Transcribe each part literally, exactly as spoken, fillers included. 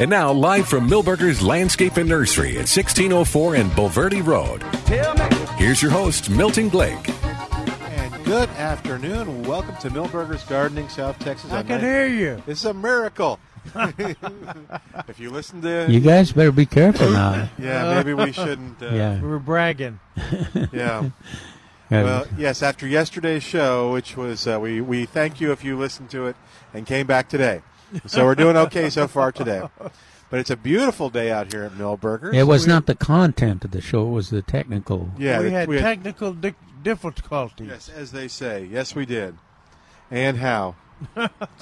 And now, live from Milberger's Landscape and Nursery at sixteen oh four and Bulverde Road, here's your host, Milton Glick. And good afternoon. Welcome to Milberger's Gardening, South Texas. I can hear you. It's a miracle. If you listen to... You guys better be careful now. Yeah, maybe we shouldn't. Uh, yeah. We were bragging. Yeah. Well, yes, after yesterday's show, which was, uh, we, we thank you if you listened to it and came back today. So we're doing okay so far today. But it's a beautiful day out here at Milberger's. It was so we, not the content of the show. It was the technical. Yeah, we had we technical had, di- difficulties. Yes, as they say. Yes, we did. And how.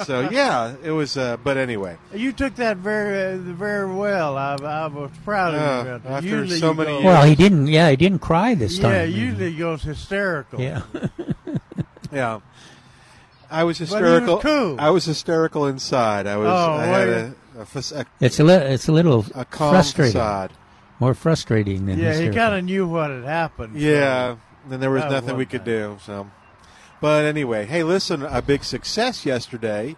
So, yeah, it was, uh, but anyway. You took that very uh, very well. I, I was proud of you. Uh, after usually so many go, years. Well, he didn't, yeah, he didn't cry this time. Yeah, usually he goes hysterical. Yeah. Yeah. I was hysterical. Cool. I was hysterical inside. I was. Oh, I had a, a, a, it's a little. It's a little a calm frustrating. Facade. More frustrating than. Yeah, hysterical. He kind of knew what had happened. Yeah, so and there was nothing we could do. So, but anyway, hey, listen. A big success yesterday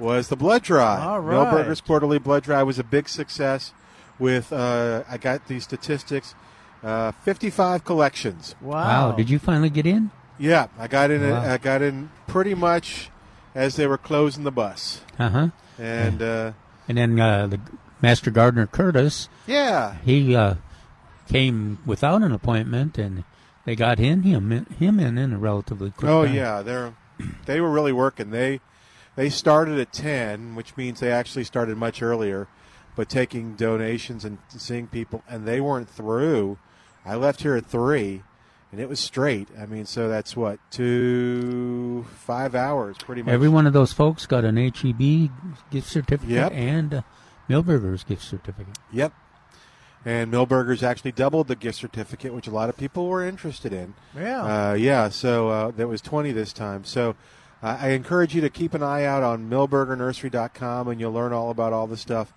was the blood drive. All right. Milberger's quarterly blood drive was a big success. With uh, I got these statistics, uh, fifty-five collections. Wow. Wow! Did you finally get in? Yeah, I got in. Wow. I got in pretty much as they were closing the bus. Uh-huh. And, uh And then uh, the Master Gardener Curtis. Yeah. He uh, came without an appointment, and they got in him him in in a relatively quick. Oh time. Yeah, they're they were really working. They they started at ten, which means they actually started much earlier, but taking donations and seeing people, and they weren't through. I left here at three. And it was straight. I mean, so that's what, two, five hours pretty much. Every one of those folks got an H E B gift certificate yep. and a Milberger's gift certificate. Yep. And Milberger's actually doubled the gift certificate, which a lot of people were interested in. Yeah. Uh, yeah, so uh, there was twenty this time. So uh, I encourage you to keep an eye out on Milberger Nursery dot com, and you'll learn all about all the stuff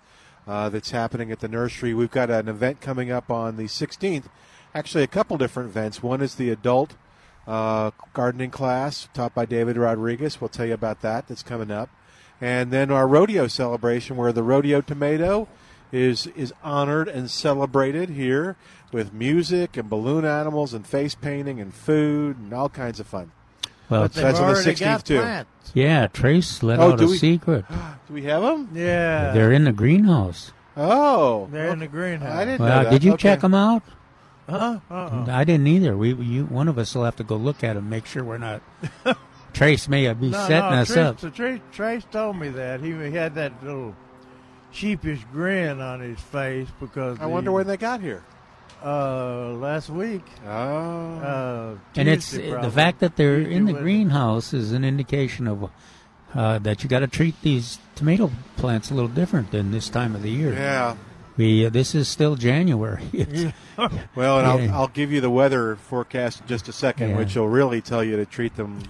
uh, that's happening at the nursery. We've got an event coming up on the sixteenth. Actually, a couple different events. One is the adult uh, gardening class taught by David Rodriguez. We'll tell you about that. That's coming up. And then our rodeo celebration where the rodeo tomato is is honored and celebrated here with music and balloon animals and face painting and food and all kinds of fun. Well, so that's on the sixteenth, too. Plants. Yeah, Trace let oh, out a we, secret. Do we have them? Yeah. They're in the greenhouse. Oh. They're well, in the greenhouse. I didn't well, know that. Did you okay. check them out? Uh-uh. Uh-uh. I didn't either. We, you, one of us will have to go look at them, make sure we're not. Trace may be no, setting no, us Trace, up. So Trace, Trace told me that he had that little sheepish grin on his face because I the, wonder when they got here. Uh, last week. Oh. Uh, and it's probably. The fact that they're Tuesday in the greenhouse it. Is an indication of uh, that you got to treat these tomato plants a little different than this time of the year. Yeah. We uh, this is still January. Yeah. Well, and I'll, I'll give you the weather forecast in just a second, yeah. which will really tell you to treat them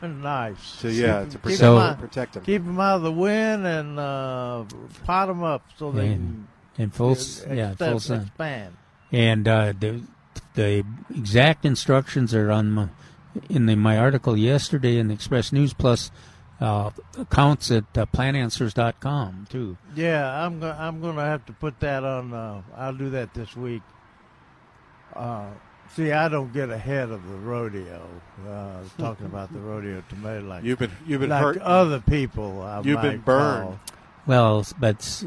nice. So yeah, keep, to protect, so, them, protect them, keep them out of the wind, and uh, pot them up so they and, can and full, uh, yeah, full sun. Expand. And uh, the the exact instructions are on my, in the, my article yesterday in the Express News Plus. Uh, accounts at uh, Plant Answers dot com too. Yeah, I'm go- I'm going to have to put that on. Uh, I'll do that this week. Uh, see, I don't get ahead of the rodeo. Uh, talking about the rodeo tomato, like you've been you've been like hurt. Other people. I you've been burned. Call. Well, but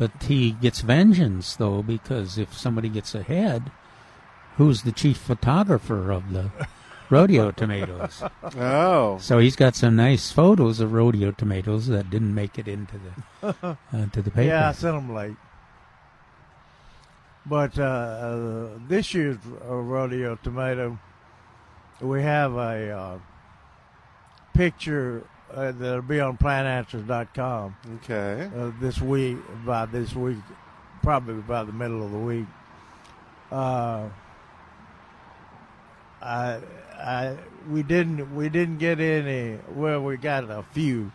but he gets vengeance though because if somebody gets ahead. who's the chief photographer of the rodeo tomatoes. Oh. So he's got some nice photos of rodeo tomatoes that didn't make it into the uh, to the paper. Yeah, I sent them late. But uh, this year's rodeo tomato, we have a uh, picture uh, that'll be on plant answers dot com. Okay. Uh, this week, by this week, probably by the middle of the week. Uh, I, I, we didn't, we didn't get any. Well, we got a few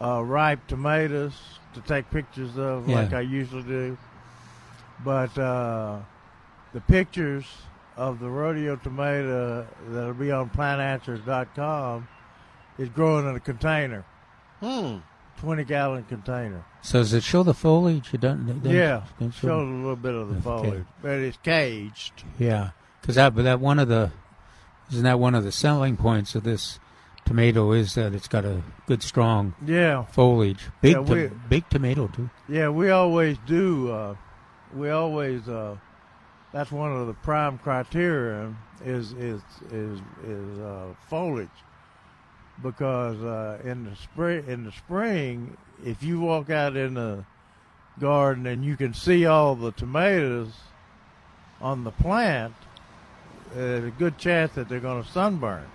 uh, ripe tomatoes to take pictures of, yeah. like I usually do. But uh, the pictures of the rodeo tomato that'll be on plant answers dot com is growing in a container, hmm. twenty gallon container. So does it show the foliage? It doesn't, doesn't, yeah, it shows a little bit of the foliage, caged. But it's caged. Yeah, because that, that one of the isn't that one of the selling points of this tomato is that it's got a good strong yeah foliage, big yeah, to, we, big tomato too. Yeah, we always do. Uh, We always, uh, that's one of the prime criteria is is is is uh, foliage, because uh, in the spring, in the spring, if you walk out in the garden and you can see all the tomatoes on the plant, uh, there's a good chance that they're going to sunburn.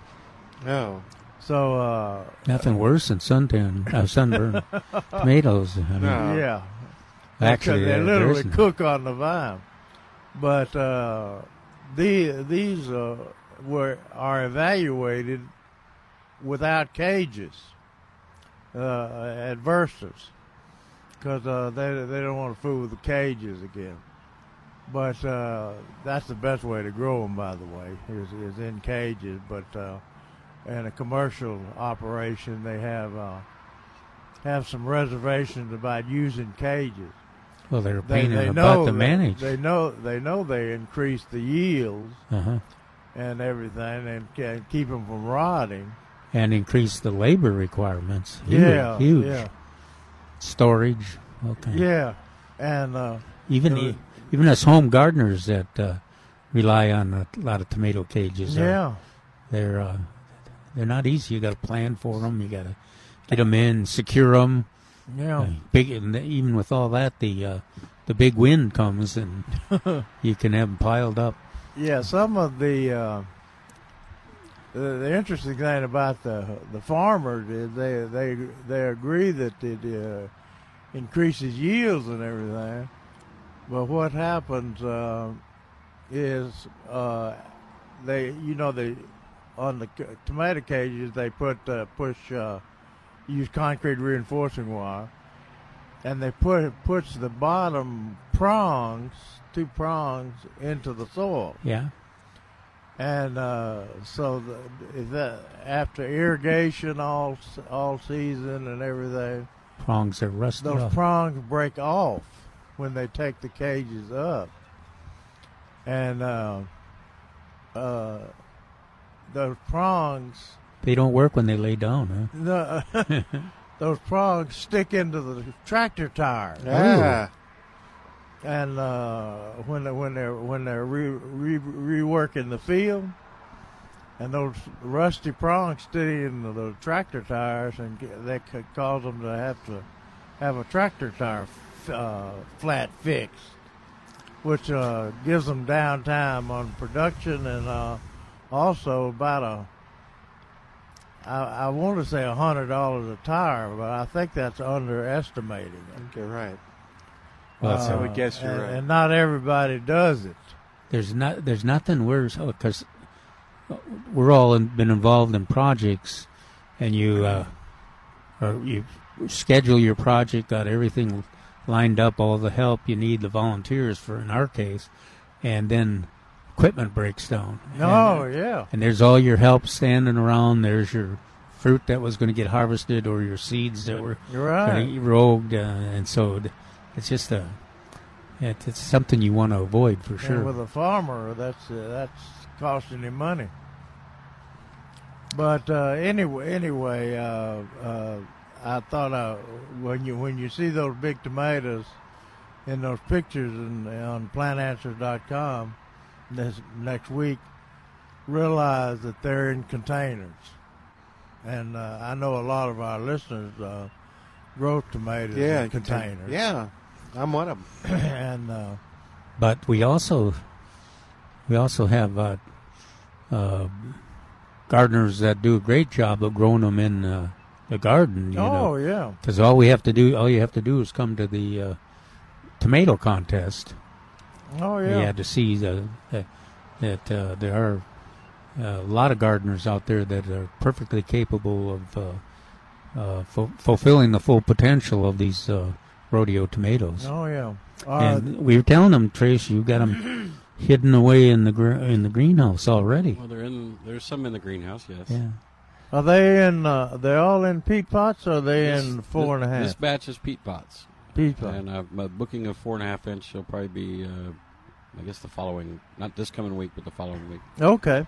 Oh. So uh, nothing worse than suntan, uh, sunburn tomatoes. I mean. No. Yeah. Actually, because they yeah, literally cook on the vine, but uh, the, these uh, were are evaluated without cages, uh, adversives, because uh, they they don't want to fool with the cages again. But uh, that's the best way to grow them, by the way, is, is in cages. But uh, in a commercial operation, they have uh, have some reservations about using cages. Well, they're a pain in the butt to manage. They know they know they increase the yields uh-huh. and everything, and can keep them from rotting. And increase the labor requirements. Huge, yeah, huge. Yeah. Storage. Okay. Yeah, and uh, even the, even us home gardeners that uh, rely on a lot of tomato cages. Yeah, are, they're uh, they're not easy. You got to plan for them. You got to get them in, secure them. Yeah. Uh, big, and even with all that, the uh, the big wind comes and you can have them piled up. Yeah, some of the uh, the, the interesting thing about the the farmers is they they they agree that it uh, increases yields and everything, but what happens uh, is uh, they you know they on the tomato cages they put uh, push. Uh, use concrete reinforcing wire, and they put puts the bottom prongs, two prongs, into the soil. Yeah. And uh, so the, the, after irrigation all all season and everything, prongs are rusted off. Those prongs break off when they take the cages up, and uh, uh, those prongs. They don't work when they lay down, huh? No, those prongs stick into the tractor tire. Yeah. Ooh. And uh, when they, when they're when they're re, re, reworking the field, and those rusty prongs stick into the tractor tires, and that could cause them to have to have a tractor tire f- uh, flat fixed, which uh, gives them downtime on production, and uh, also about a. I, I want to say one hundred dollars a tire, but I think that's underestimating it. Okay, right. Well, uh, so I guess you're and, right. And not everybody does it. There's not. There's nothing worse because we're all in, been involved in projects, and you uh, or you schedule your project, got everything lined up, all the help you need, the volunteers for in our case, and then. Equipment breaks down. Oh, and, yeah. And there's all your help standing around. There's your fruit that was going to get harvested or your seeds that were right. going to erode. Uh, and so it's just a, it, it's something you want to avoid for sure. And with a farmer, that's uh, that's costing him money. But uh, anyway, anyway, uh, uh, I thought I, when you when you see those big tomatoes in those pictures and on plant answers dot com, this next week realize that they're in containers. And uh, I know a lot of our listeners uh, grow tomatoes yeah, in containers. Contain- yeah, I'm one of them. and uh, but we also we also have uh, uh, gardeners that do a great job of growing them in uh, the garden. You oh know? yeah, because all we have to do, all you have to do, is come to the uh, tomato contest. Oh yeah, yeah, to see the, the that uh, there are. Uh, a lot of gardeners out there that are perfectly capable of uh, uh, fu- fulfilling the full potential of these uh, rodeo tomatoes. Oh yeah, uh, and we were telling them, Trace, you got them hidden away in the gr- in the greenhouse already. Well, they're in. There's some in the greenhouse. Yes. Yeah. Are they in? Uh, they're all in peat pots. Or are they this, in four this, and a half? This batch is peat pots. Peat pots. And uh, my booking of four and a half inch will probably be, uh, I guess, the following. Not this coming week, but the following week. Okay.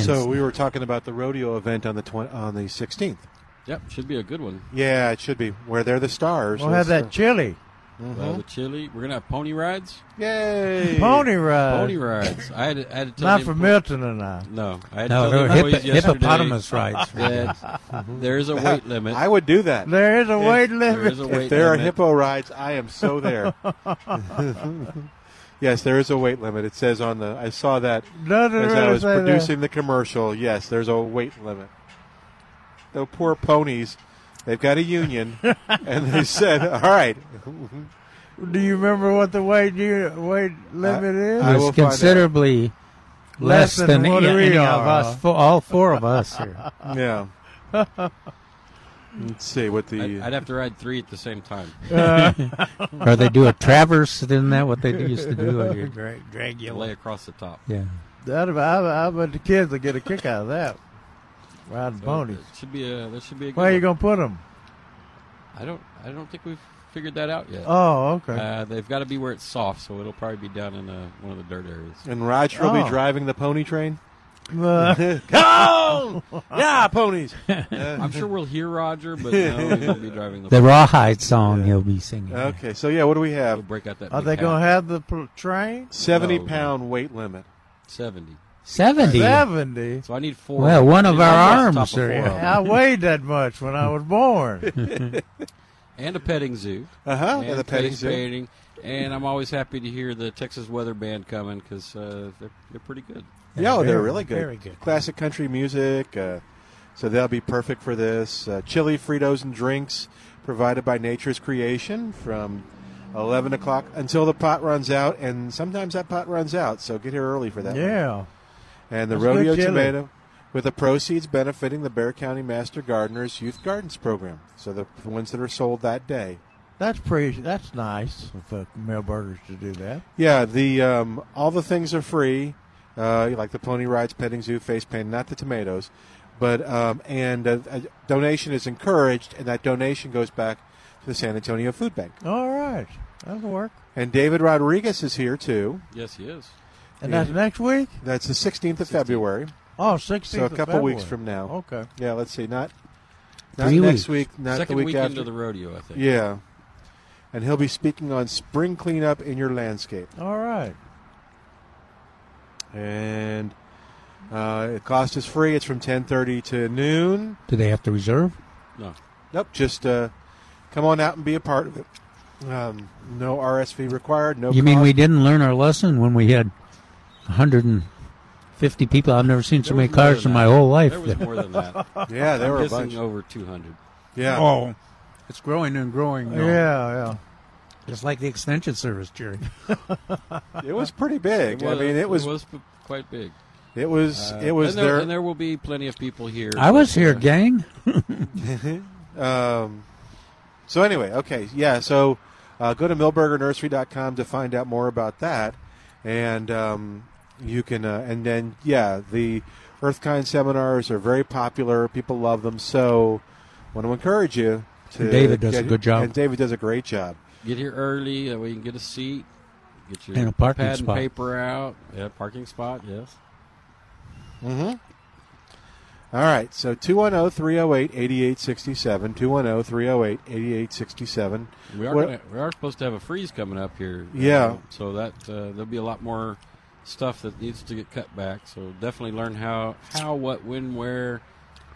So we were talking about the rodeo event on the twi- on the sixteenth. Yep, should be a good one. Yeah, it should be. Where they're the stars. We'll have that chili. Mm-hmm. Well, the chili. We're gonna have pony rides. Yay! Pony rides. Pony rides. I had to, I had to tell not for Milton and I. No, I had no, to tell no, hippo- hippopotamus rides. That there is a weight limit. I would do that. There is a if, weight limit. There is a weight if there limit. Are hippo rides, I am so there. Yes, there is a weight limit. It says on the... I saw that no, no, as no, I was no, producing no. the commercial. Yes, there's a weight limit. The poor ponies, they've got a union, and they said, all right. Do you remember what the weight weight limit is? I, I it's considerably less, less than, than any, any of us, all four of us here. Yeah. Let's see what the. I'd, I'd have to ride three at the same time. Uh. Or they do a traverse, isn't that what they used to do? Or you drag, drag you lay across the top. Yeah, that I, I bet the kids will get a kick out of that. Riding so ponies. Should be a. That should be a. Good Where are you going to put them? I don't. I don't think we've figured that out yet. Oh, okay. Uh, they've got to be where it's soft, so it'll probably be down in uh, one of the dirt areas. And Roger will oh. be driving the pony train. Uh, Go! Yeah, ponies. Uh, I'm sure we'll hear Roger, but no, he won't be driving the. The Rawhide song yeah. he'll be singing. Okay, so yeah, what do we have? We'll break out that. Are they going to have the pl- train? Seventy no, pound no. weight limit. Seventy. Seventy. Seventy. So I need four. Well, one of our arms. Of yeah, I weighed that much when I was born. And a petting zoo. Uh huh. And, and the petting zoo. Painting. And I'm always happy to hear the Texas Weather Band coming because uh, they're they're pretty good. Yeah, very, they're really good. Very good. Classic country music, uh, so they'll be perfect for this. Uh, chili, Fritos, and drinks provided by Nature's Creation from eleven o'clock until the pot runs out, and sometimes that pot runs out, so get here early for that. Yeah. One. And the That's rodeo tomato with the proceeds benefiting the Bexar County Master Gardeners Youth Gardens Program, so the ones that are sold that day. That's pretty. That's nice for Milberger's to do that. Yeah, the um, all the things are free. Uh, like the pony rides, petting zoo, face paint, not the tomatoes. But um, and a, a donation is encouraged, and that donation goes back to the San Antonio Food Bank. All right. That'll work. And David Rodriguez is here, too. Yes, he is. And yeah. that's next week? That's the sixteenth of sixteenth. February. Oh, sixteenth So a couple of weeks from now. Okay. Yeah, let's see. Not, not next weeks. week, not Second the week after. Second weekend of the rodeo, I think. Yeah. And he'll be speaking on spring cleanup in your landscape. All right. And uh, the cost is free. It's from ten thirty to noon. Do they have to reserve? No. Nope. Just uh, come on out and be a part of it. Um, no R S V required. No. You cost. Mean we didn't learn our lesson when we had one hundred fifty people? I've never seen there so many cars in my whole life. There was more than that. Yeah, there I'm were a bunch. Over two hundred. Yeah. Oh, it's growing and growing. Now. Yeah, yeah. Just like the extension service, Jerry. It was pretty big. It was, I mean, it was, it was quite big. It was. Uh, it was and there, there, and there will be plenty of people here. I was here, uh, gang. um, so anyway, okay, yeah. So uh, go to Milberger Nursery dot com to find out more about that, and um, you can. Uh, and then, yeah, the Earthkind seminars are very popular. People love them. So, I want to encourage you to. And David does get, a good job. And David does a great job. Get here early, that way you can get a seat, get your and a parking pad and spot. Paper out. Yeah, parking spot, yes. Mm-hmm. All right, so two one zero, three zero eight, eight eight six seven, two one zero, three zero eight, eight eight six seven. We are gonna, we are supposed to have a freeze coming up here. Yeah. Uh, so that uh, there'll be a lot more stuff that needs to get cut back. So definitely learn how, how what, when, where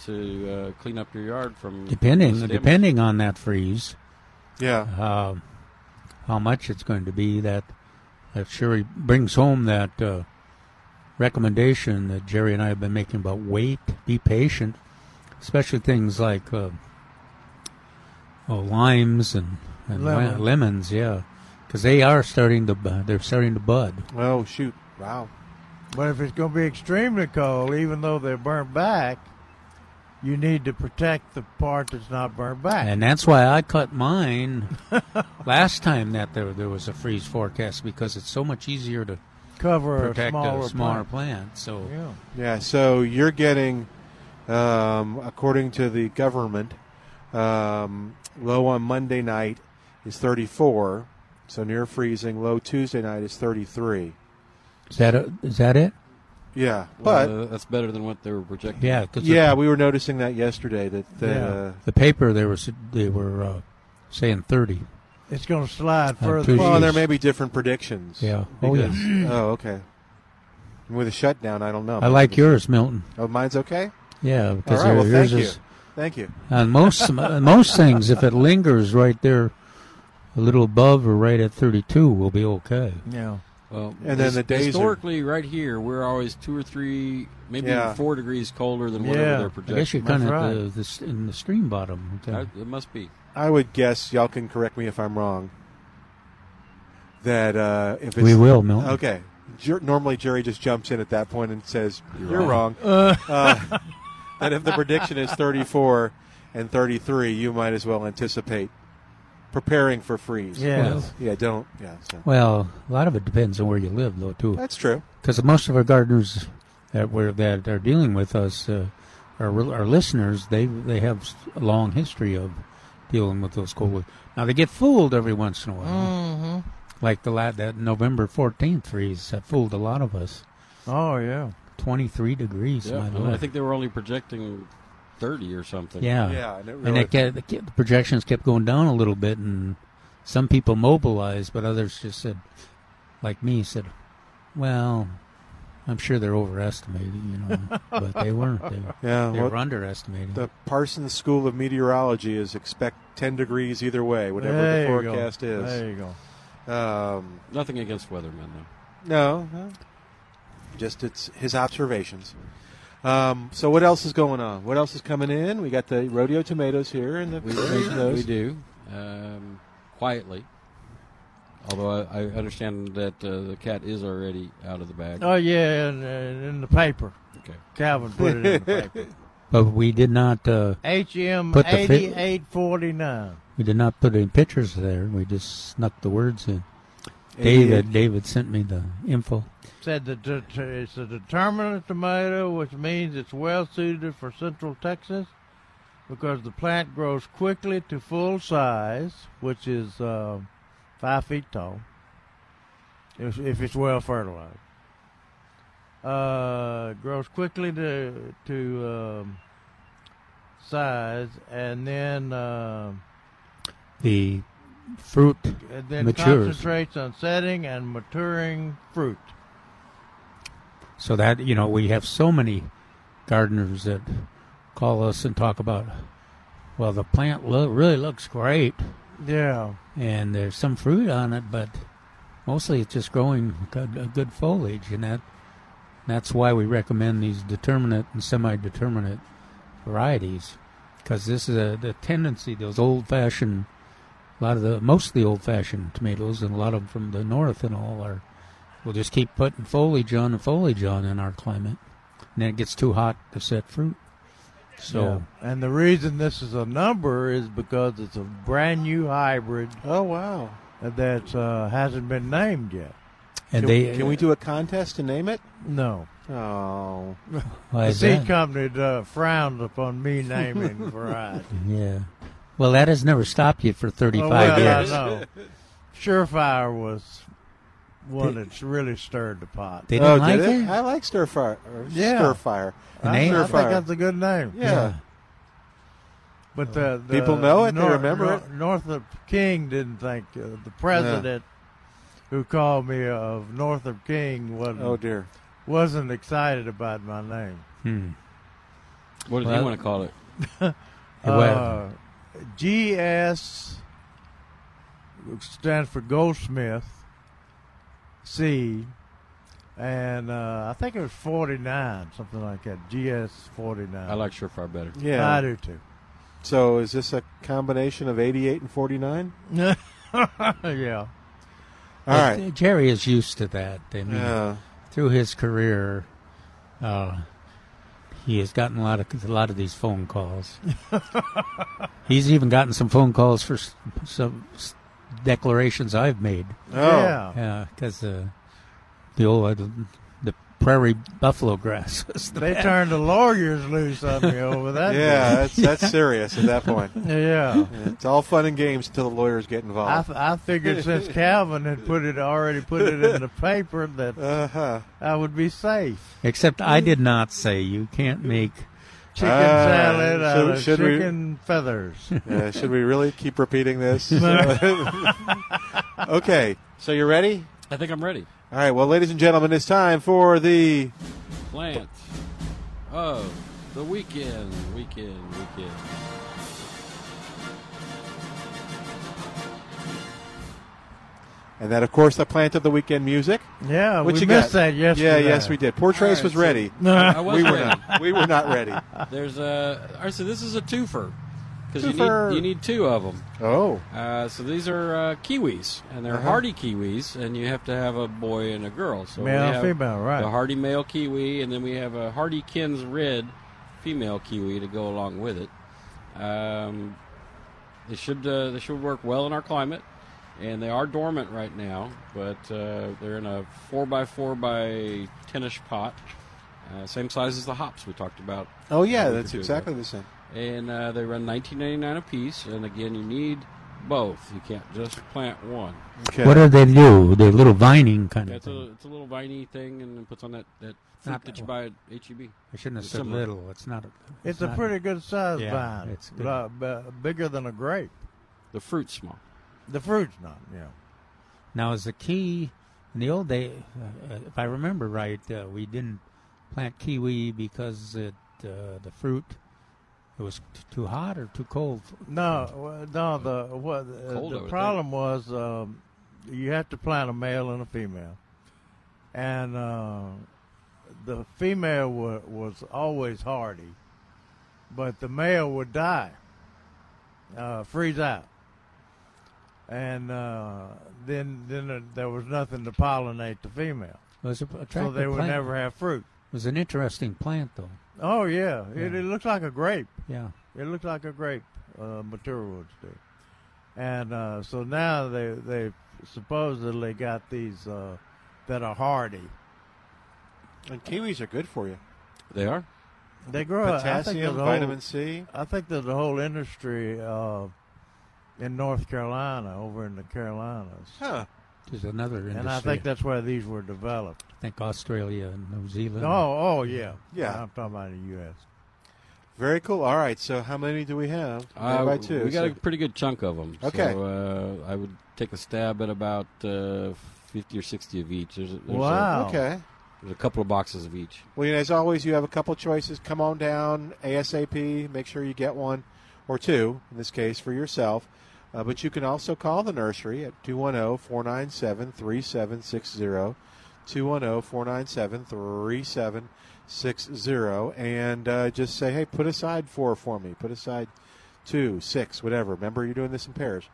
to uh, clean up your yard from depending depending on that freeze. Yeah. Uh, how much it's going to be. That that sure brings home that uh, recommendation that Jerry and I have been making about wait, be patient, especially things like uh, oh, limes and, and Lemon. lemons, yeah, because they are starting to they're starting to bud. Oh shoot! Wow. But if it's going to be extremely cold, even though they're burnt back, you need to protect the part that's not burnt back. And that's why I cut mine last time that there there was a freeze forecast, because it's so much easier to cover protect a smaller, a smaller plant. plant. So yeah. yeah, so you're getting, um, according to the government, um, low on Monday night is thirty-four, so near freezing. Low Tuesday night is thirty-three. Is that a, is that it? Yeah, well, but uh, that's better than what they were projecting. Yeah, cause yeah, we were noticing that yesterday. That the, yeah. uh, the paper they were they were uh, saying thirty. It's going to slide further. Well, there may be different predictions. Yeah. Because, oh, yeah. oh, okay. With a shutdown, I don't know. I like yours, Milton. Oh, mine's okay? Yeah. Because All right, well, yours thank is, you. Thank you. On most, most things, if it lingers right there a little above or right at thirty-two, we'll be okay. Yeah. Well, and then the days historically, are, right here, we're always two or three, maybe yeah. four degrees colder than whatever yeah. they're projecting. I guess you're kind right. of the, the, in the stream bottom. Okay. I, it must be. I would guess, y'all can correct me if I'm wrong, that uh, if it's... We will, Milton. Okay. Jer- normally, Jerry just jumps in at that point and says, you're, you're wrong. wrong. Uh, and if the prediction is thirty-four and thirty-three, you might as well anticipate preparing for freeze. Yeah. Well, yeah, don't... Yeah. So. Well, a lot of it depends on where you live, though, too. That's true. Because most of our gardeners that, we're, that are dealing with us, uh, our, our listeners, they they have a long history of... dealing with those cold. Now they get fooled every once in a while, mm-hmm. like the la- that November fourteenth freeze that fooled a lot of us. Oh yeah, twenty-three degrees. Yeah, well, I think they were only projecting thirty or something. Yeah, yeah, and it, really and it kept, it kept, the projections kept going down a little bit, and some people mobilized, but others just said, like me, said, "Well, I'm sure they're overestimating, you know," but they weren't. They, yeah, they well, were underestimating. The Parsons School of Meteorology is expect ten degrees either way, whatever there the forecast go. is. There you go. Um, Nothing against weathermen, though. No, no. Just it's his observations. Um, so what else is going on? What else is coming in? We got the rodeo tomatoes here, and the we, those. we do um, quietly. Although I, I understand that uh, the cat is already out of the bag. Oh, yeah, in, in the paper. Okay. Calvin put it in the paper. But we did not uh, H M put the eighty-eight forty-nine. We did not put any pictures there. We just snuck the words in. David David sent me the info. Said that it's a determinate tomato, which means it's well-suited for Central Texas because the plant grows quickly to full size, which is... Uh, Five feet tall, if, if it's well fertilized. Uh, grows quickly to to um, size, and then uh, the fruit and then matures. Concentrates on setting and maturing fruit. So that, you know, we have so many gardeners that call us and talk about, well, the plant lo- really looks great. Yeah. And there's some fruit on it, but mostly it's just growing good, good foliage, and that that's why we recommend these determinate and semi-determinate varieties, because this is a, the tendency, those old-fashioned, a lot of the, most of the old-fashioned tomatoes, and a lot of them from the north and all, are, we'll just keep putting foliage on and foliage on in our climate, and then it gets too hot to set fruit. So, yeah. And the reason this is a number is because it's a brand new hybrid. Oh wow! That uh, hasn't been named yet. And can they we, can uh, we do a contest to name it? No. Oh. Why the seed that? company uh, frowned upon me naming variety. Yeah. Well, that has never stopped you for thirty-five oh, well, years. I know. Surefire was one they, that's really stirred the pot. They didn't oh, like did it? it? I like Surefire. Yeah. Surefire. The name? Surefire. I think that's a good name. Yeah. yeah. But uh, the, the people know it. Nor- they remember Nor- it. Northrop King didn't think uh, the president no. who called me of Northrop King wasn't, oh, dear. wasn't excited about my name. Hmm. What did well, he want to call it? uh, G S stands for Goldsmith C, and uh, I think it was forty-nine, something like that. G S forty-nine. I like Surefire better. Yeah, I do too. So is this a combination of eighty-eight and forty-nine? Yeah. All right. Jerry is used to that. I mean, yeah. Through his career, uh, he has gotten a lot of a lot of these phone calls. He's even gotten some phone calls for some declarations I've made. Oh, yeah, because uh, the old uh, the prairie buffalo grass. Was the they bad. Turned the lawyers loose on me over that. Yeah, that's, that's yeah. serious at that point. Yeah, it's all fun and games until the lawyers get involved. I, I figured since Calvin had put it already put it in the paper that uh-huh. I would be safe. Except I did not say you can't make. Chicken salad uh, should, out of should chicken we, feathers. Uh, should we really keep repeating this? Okay, so you ready? I think I'm ready. All right, well, ladies and gentlemen, it's time for the... Plant of the Weekend, Weekend, Weekend. And that, of course, the Plant of the Weekend music. Yeah, what we you missed got? that yesterday. Yeah, yes, we did. Poor Trace right, was so ready. I was we ready. Were not, we were not ready. There's a, all right, so this is a twofer, because you need, you need two of them. Oh. Uh, so these are uh, kiwis, and they're uh-huh. hardy kiwis, and you have to have a boy and a girl. So male and female, right. The hardy male kiwi, and then we have a hardy Kins red female kiwi to go along with it. Um, they should uh, they should work well in our climate. And they are dormant right now, but uh, they're in a four by four by ten-ish pot. Uh, same size as the hops we talked about. Oh, yeah, that's exactly the same. And uh, they run nineteen ninety-nine dollars a piece. And, again, you need both. You can't just plant one. Okay. What do they do? They're little vining kind of thing. A, it's a little viney thing, and it puts on that, that fruit that you buy at H E B. I shouldn't have it's said similar. little. It's not a It's, it's not a pretty good size yeah, vine. It's good. But, uh, bigger than a grape. The fruit's small. The fruit's not, yeah. Now, is the kiwi, in the old day, uh, if I remember right, uh, we didn't plant kiwi because it uh, the fruit, it was t- too hot or too cold? No, no. The what, uh, cold, the problem was um, you have to plant a male and a female. And uh, the female wa- was always hardy, but the male would die, uh, freeze out. And uh, then then uh, there was nothing to pollinate the female. Was so they would plant. Never have fruit. It was an interesting plant, though. Oh, yeah. yeah. It, it looks like a grape. Yeah. It looks like a grape, uh, mature woods do. And uh, so now they they supposedly got these uh, that are hardy. And kiwis are good for you. They are. They grow. Potassium, I vitamin whole, C. I think there's a whole industry of... in North Carolina, over in the Carolinas. Huh. There's another industry. And I think that's where these were developed. I think Australia and New Zealand. Oh, oh yeah. Yeah. I'm talking about the U S. Very cool. All right, so how many do we have? Uh, by two, we got so. a pretty good chunk of them. Okay. So uh, I would take a stab at about uh, fifty or sixty of each. There's a, there's wow. A, okay. There's a couple of boxes of each. Well, you know, as always, you have a couple choices. Come on down, ASAP, make sure you get one or two, in this case, for yourself. Uh, but you can also call the nursery at two one zero, four nine seven, three seven six zero, two one zero, four nine seven, three seven six zero, and uh, just say, hey, put aside four for me. Put aside two, six, whatever. Remember, you're doing this in pairs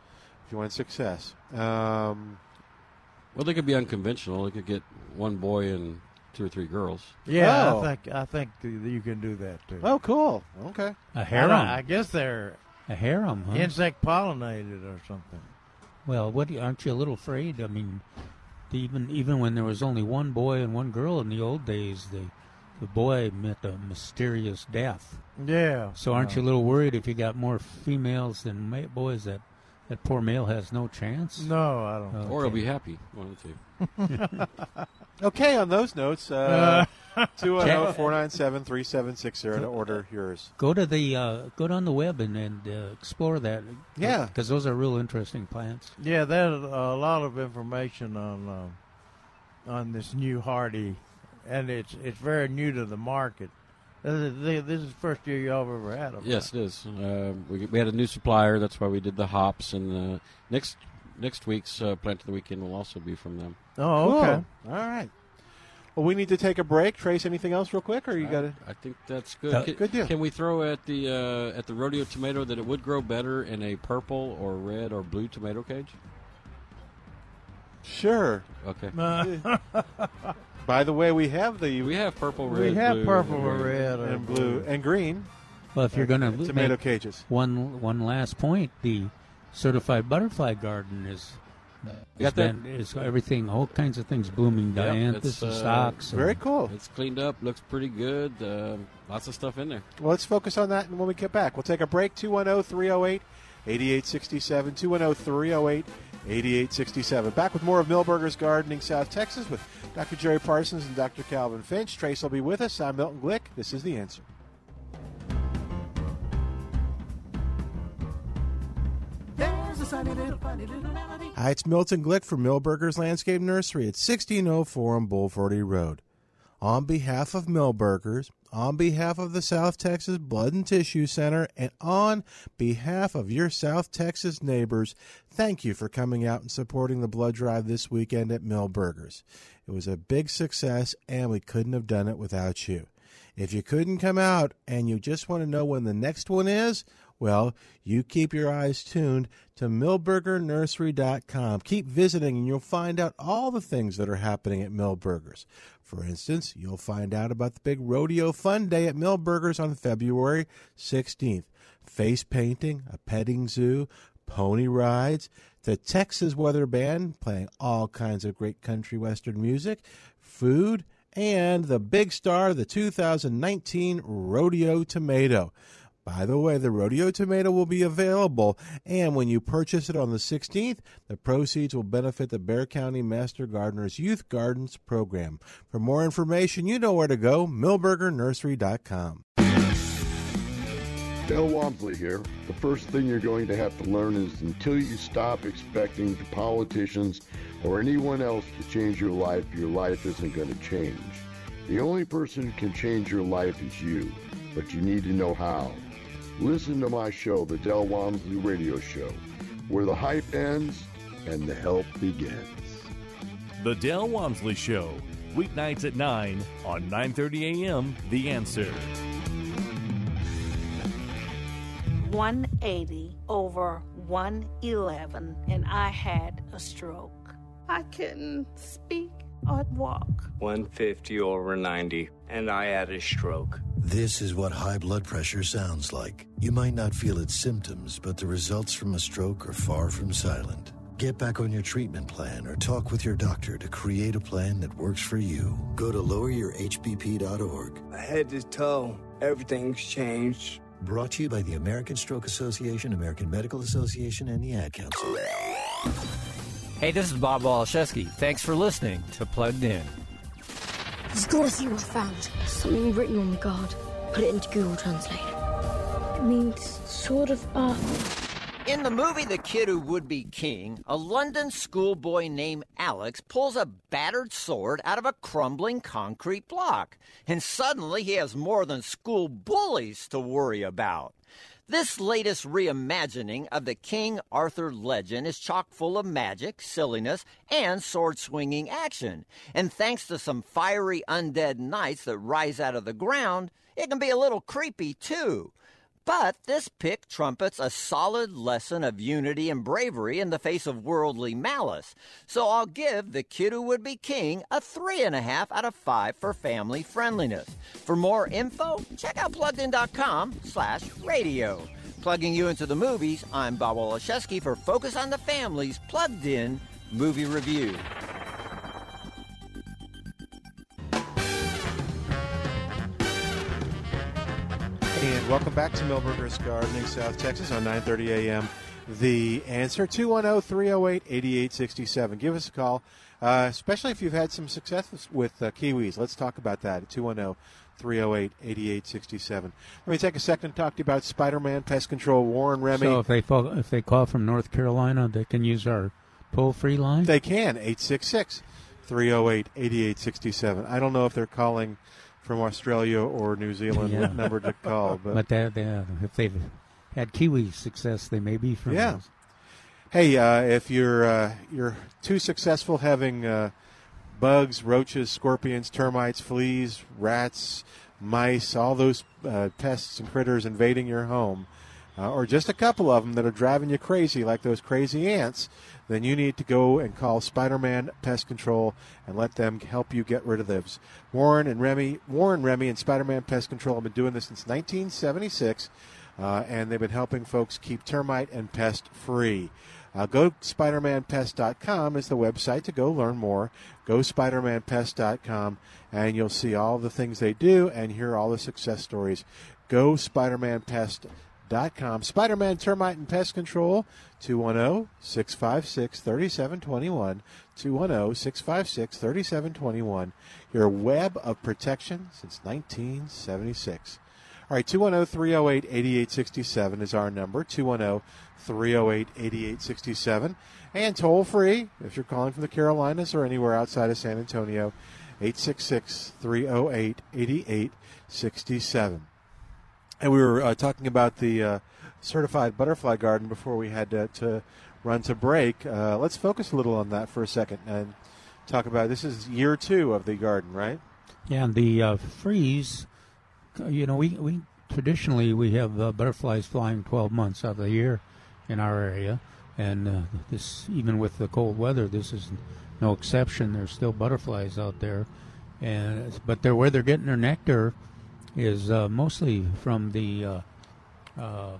if you want success. Um, well, they could be unconventional. They could get one boy and two or three girls. Yeah, oh. I think I think you can do that, too. Oh, cool. Okay. A harem. I, I guess they're... A harem, huh? Insect pollinated or something. Well, what? Aren't you a little afraid? I mean, even even when there was only one boy and one girl in the old days, the the boy met a mysterious death. Yeah. So aren't uh, you a little worried if you got more females than boys that That poor male has no chance? No, I don't. Okay. Or he'll be happy. One of the two. Okay, on those notes, two one zero, four nine seven, three seven six zero to order yours. Go to the uh, go on the web and, and uh, explore that. Yeah. Because those are real interesting plants. Yeah, there's a lot of information on uh, on this new hardy, and it's it's very new to the market. This is the first year y'all have ever had them. Yes, it is. Uh, we, we had a new supplier. That's why we did the hops. And uh, next next week's uh, Plant of the Weekend will also be from them. Oh, okay. Cool. All right. Well, we need to take a break. Trace, anything else real quick? Or you got to? I think that's good. Uh, can, good deal. Can we throw at the uh, at the rodeo tomato that it would grow better in a purple or red or blue tomato cage? Sure. Okay. Uh, By the way, we have the we have purple, red, we have blue, purple, and red, and, and blue, and green. Well, if you're going to tomato make cages, one one last point: the certified butterfly garden is got been, that is everything, all kinds of things blooming, yep, dianthus, uh, stocks. Very and, cool. It's cleaned up, looks pretty good. Uh, lots of stuff in there. Well, let's focus on that, and when we get back, we'll take a break. two one zero, three zero eight, eight eight six seven, two one zero, three zero eight. eighty-eight sixty-seven. Back with more of Milberger's Gardening South Texas with Doctor Jerry Parsons and Doctor Calvin Finch. Trace will be with us. I'm Milton Glick. This is The Answer. There's a sunny little, funny little melody. Hi, it's Milton Glick from Milberger's Landscape Nursery at sixteen oh four on Bulverde Road. On behalf of Milberger's, on behalf of the South Texas Blood and Tissue Center, and on behalf of your South Texas neighbors, thank you for coming out and supporting the blood drive this weekend at Milberger's. It was a big success, and we couldn't have done it without you. If you couldn't come out and you just want to know when the next one is, well, you keep your eyes tuned to Milberger Nursery dot com. Keep visiting, and you'll find out all the things that are happening at Milberger's. For instance, you'll find out about the big Rodeo Fun Day at Milberger's on February sixteenth. Face painting, a petting zoo, pony rides, the Texas Weather Band playing all kinds of great country western music, food, and the big star, the two thousand nineteen Rodeo Tomato. By the way, the rodeo tomato will be available, and when you purchase it on the sixteenth, the proceeds will benefit the Bexar County Master Gardeners Youth Gardens Program. For more information, you know where to go, Milberger Nursery dot com. Bill Wamsley here. The first thing you're going to have to learn is until you stop expecting the politicians or anyone else to change your life, your life isn't going to change. The only person who can change your life is you, but you need to know how. Listen to my show, the Del Wamsley Radio Show, where the hype ends and the help begins. The Del Wamsley Show, weeknights at nine on nine thirty a.m. The Answer. one eighty over one eleven, and I had a stroke. I couldn't speak or walk. one fifty over ninety, and I had a stroke. This is what high blood pressure sounds like. You might not feel its symptoms, but the results from a stroke are far from silent. Get back on your treatment plan or talk with your doctor to create a plan that works for you. Go to lower your h b p dot org. Head to toe, everything's changed. Brought to you by the American Stroke Association, American Medical Association, and the Ad Council. Hey, this is Bob Walaszewski. Thanks for listening to Plugged In. Let's go to see what I found. Something written on the guard. Put it into Google Translate. It means sort of art. In the movie The Kid Who Would Be King, a London schoolboy named Alex pulls a battered sword out of a crumbling concrete block. And suddenly he has more than school bullies to worry about. This latest reimagining of the King Arthur legend is chock full of magic, silliness, and sword-swinging action. And thanks to some fiery undead knights that rise out of the ground, it can be a little creepy, too. But this pick trumpets a solid lesson of unity and bravery in the face of worldly malice. So I'll give The Kid Who Would Be King a three point five out of five for family friendliness. For more info, check out plugged in dot com slash radio. Plugging you into the movies, I'm Bob Walaszewski for Focus on the Family's Plugged In Movie Review. And welcome back to Milberger's Gardening South Texas on nine thirty a.m. the answer. two one zero, three zero eight, eight eight six seven. Give us a call, uh, especially if you've had some success with uh, kiwis. Let's talk about that at two one zero, three zero eight, eight eight six seven. Let me take a second to talk to you about Spider-Man Pest Control, Warren Remy. So if they, fall, if they call from North Carolina, they can use our toll-free line? They can, eight six six, three zero eight, eight eight six seven. I don't know if they're calling from Australia or New Zealand, yeah. What number to call. But, but they, they, if they've had Kiwi success, they may be from yeah. those. Hey, uh, if you're uh, you're too successful having uh, bugs, roaches, scorpions, termites, fleas, rats, mice, all those uh, pests and critters invading your home, uh, or just a couple of them that are driving you crazy like those crazy ants, then you need to go and call Spider-Man Pest Control and let them help you get rid of those. Warren and Remy, Warren Remy and Spider-Man Pest Control have been doing this since nineteen seventy-six, uh, and they've been helping folks keep termite and pest free. Uh, go to Spider Man Pest dot com is the website to go learn more. Go Spider Man Pest dot com, and you'll see all the things they do and hear all the success stories. Go Spider Man Pest dot com. Spider-Man Termite and Pest Control, two one zero, six five six, three seven two one, two one zero, six five six, three seven two one. Your web of protection since nineteen seventy-six. All right, two one zero, three zero eight, eight eight six seven is our number, two one zero, three zero eight, eight eight six seven. And toll-free, if you're calling from the Carolinas or anywhere outside of San Antonio, eight six six, three zero eight, eight eight six seven. And we were uh, talking about the uh, certified butterfly garden before we had to, to run to break. Uh, let's focus a little on that for a second and talk about this is year two of the garden, right? Yeah, and the uh, freeze, you know, we, we traditionally we have uh, butterflies flying twelve months out of the year in our area. And uh, this, even with the cold weather, this is no exception. There's still butterflies out there. and But they're where they're getting their nectar is uh, mostly from the uh, uh,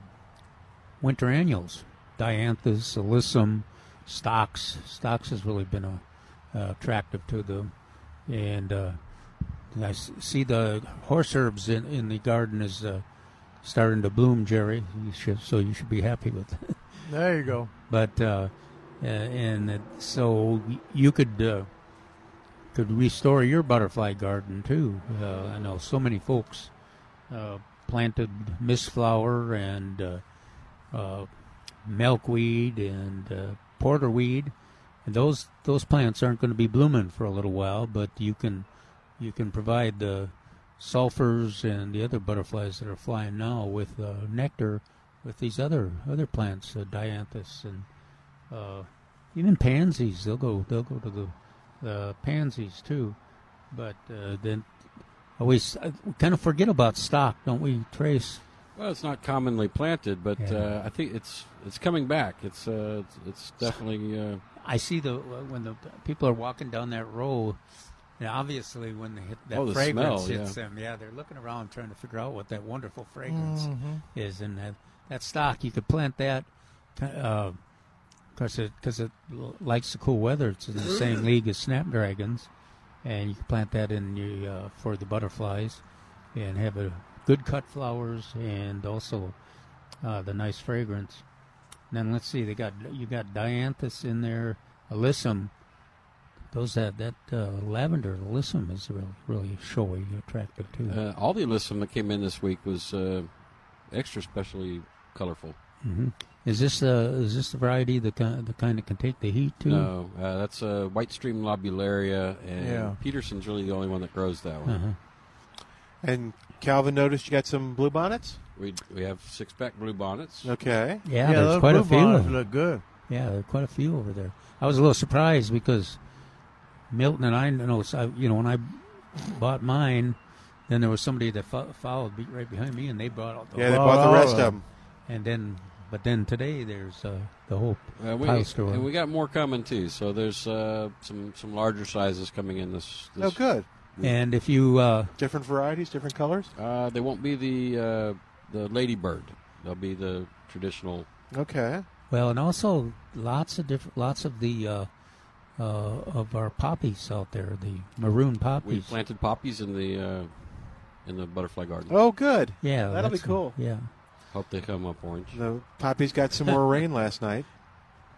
winter annuals, dianthus, alyssum, stocks. Stocks has really been a, uh, attractive to them. And uh, I see the horse herbs in, in the garden is uh, starting to bloom, Jerry, you should, so you should be happy with that. There you go. But uh, and it, so you could... Uh, could restore your butterfly garden too. Uh, I know so many folks uh, planted mistflower and uh, uh, milkweed and uh, porterweed, and those those plants aren't going to be blooming for a little while. But you can you can provide the sulfurs and the other butterflies that are flying now with uh, nectar with these other other plants, uh, dianthus and uh, even pansies. They'll go they'll go to the Uh, pansies too, but uh, then always uh, we kind of forget about stock, don't we, Trace? Well, it's not commonly planted, but yeah. uh, I think it's it's coming back. It's uh, it's, it's definitely. Uh, I see the when the people are walking down that row, and obviously when they hit that oh, the fragrance smell, hits yeah. them, yeah, they're looking around trying to figure out what that wonderful fragrance mm-hmm. is, and that, that stock you could plant that. Uh, Because it, cause it likes the cool weather. It's in the same league as snapdragons, and you can plant that in the, uh, for the butterflies and have a good cut flowers and also uh, the nice fragrance. And then let's see, they got you got dianthus in there, alyssum. Those that that uh, lavender alyssum is really really showy, attractive too. Uh, all the alyssum that came in this week was uh, extra specially colorful. Mm-hmm. Is this the uh, is this the variety the kind the kind that can take the heat too? No, uh, that's a uh, white stream lobularia, and yeah. Peterson's really the only one that grows that one. Uh-huh. And Calvin noticed you got some blue bonnets. We we have six pack blue bonnets. Okay, yeah, yeah there's quite blue a few. Bonnets look good. Yeah, there's quite a few over there. I was a little surprised because Milton and I you know you know when I bought mine, then there was somebody that fo- followed right behind me, and they brought all the yeah they bought the rest of them, and then. But then today there's uh, the whole uh, we, pile store. And we got more coming, too. So there's uh, some, some larger sizes coming in this. this oh, good. Week. And if you... Uh, different varieties, different colors? Uh, they won't be the uh, the ladybird. They'll be the traditional. Okay. Well, and also lots of different, lots of the... Uh, uh, of our poppies out there, the maroon poppies. We planted poppies in the uh, in the butterfly garden. Oh, good. Yeah. That'll be cool. A, yeah. Hope they come up orange. The poppies got some more rain last night,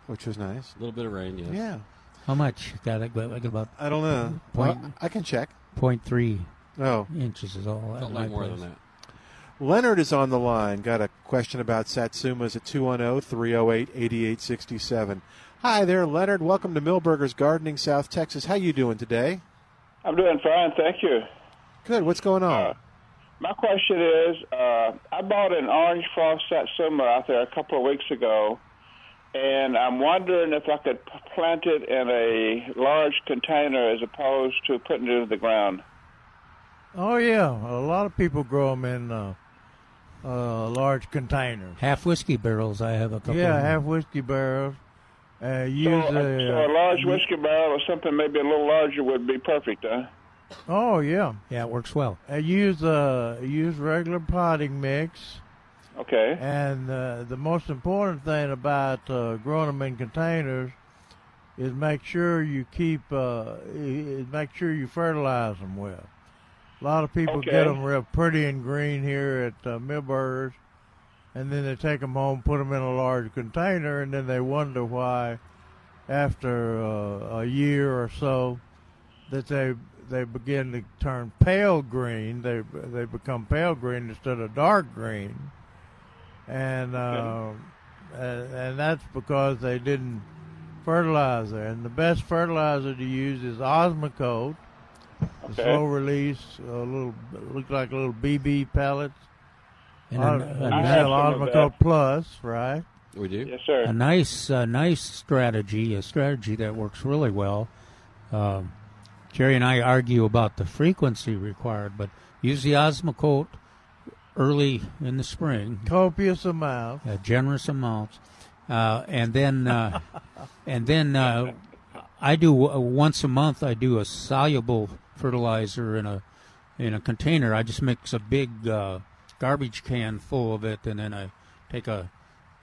which was nice. A little bit of rain, yes. Yeah. How much? Got it? Like about I don't know. Point, well, I can check. point three oh. inches is all. Felt like more place. than that. Leonard is on the line. Got a question about satsumas at two one zero, three zero eight, eight eight six seven. Hi there, Leonard. Welcome to Milberger's Gardening, South Texas. How you doing today? I'm doing fine, thank you. Good. What's going on? Uh, my question is, uh, I bought an Orange Frost satsuma out there a couple of weeks ago, and I'm wondering if I could plant it in a large container as opposed to putting it into the ground. Oh, yeah. A lot of people grow them in uh, uh, large containers. Half whiskey barrels, I have a couple. Yeah, of half whiskey barrels. Uh, use so, a, so a large whiskey barrel or something maybe a little larger would be perfect, huh? Oh, yeah. Yeah, it works well. Uh, use uh, use regular potting mix. Okay. And uh, the most important thing about uh, growing them in containers is make sure you keep uh, is make sure you fertilize them well. A lot of people okay. get them real pretty and green here at uh, Milberger's. And then they take them home, put them in a large container, and then they wonder why, after uh, a year or so, that they they begin to turn pale green. They they become pale green instead of dark green, and uh, and, and that's because they didn't fertilize there. And the best fertilizer to use is Osmocote, okay. slow release, a little look like little B B pellets. And a, a, I have Osmocote Plus, right? We do. Yes, sir. A nice, a nice strategy, a strategy that works really well. Um, Jerry and I argue about the frequency required, but use the Osmocote early in the spring, copious amounts, uh, generous amounts, uh, and then, uh, and then uh, I do uh, once a month. I do a soluble fertilizer in a in a container. I just mix a big. Uh, garbage can full of it, and then I take a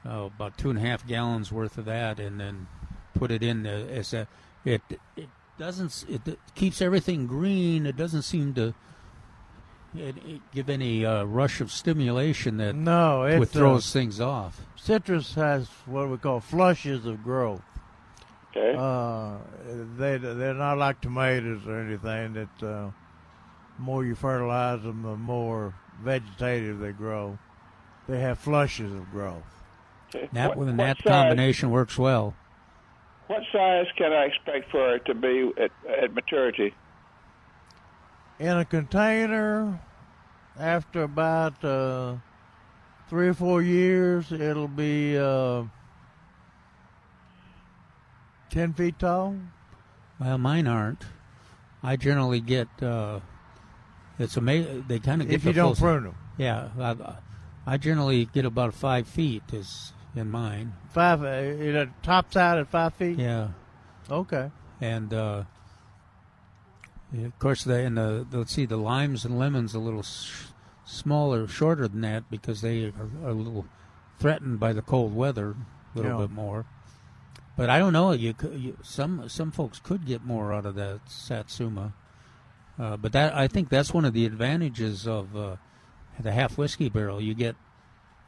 uh, about two and a half gallons worth of that, and then put it in the. As a, it it doesn't it, it keeps everything green. It doesn't seem to it, it give any uh, rush of stimulation that no it throws uh, things off. Citrus has what we call flushes of growth. Okay. Uh, they they're not like tomatoes or anything. That uh, the more you fertilize them, the more vegetative they grow. They have flushes of growth. Okay. That what, and that size, combination works well. What size can I expect for it to be at, at maturity? In a container, after about uh, three or four years, it'll be uh, ten feet tall. Well, mine aren't. I generally get. Uh, It's amazing. They kind of get if you the don't prune them. Yeah, I, I generally get about five feet is in mine. Five. It tops out at five feet. Yeah. Okay. And uh, of course, they and the let's see, the limes and lemons a little sh- smaller, shorter than that because they are, are a little threatened by the cold weather a little yeah. bit more. But I don't know. You, you some some folks could get more out of that satsuma. Uh, but that I think that's one of the advantages of uh, the half whiskey barrel. You get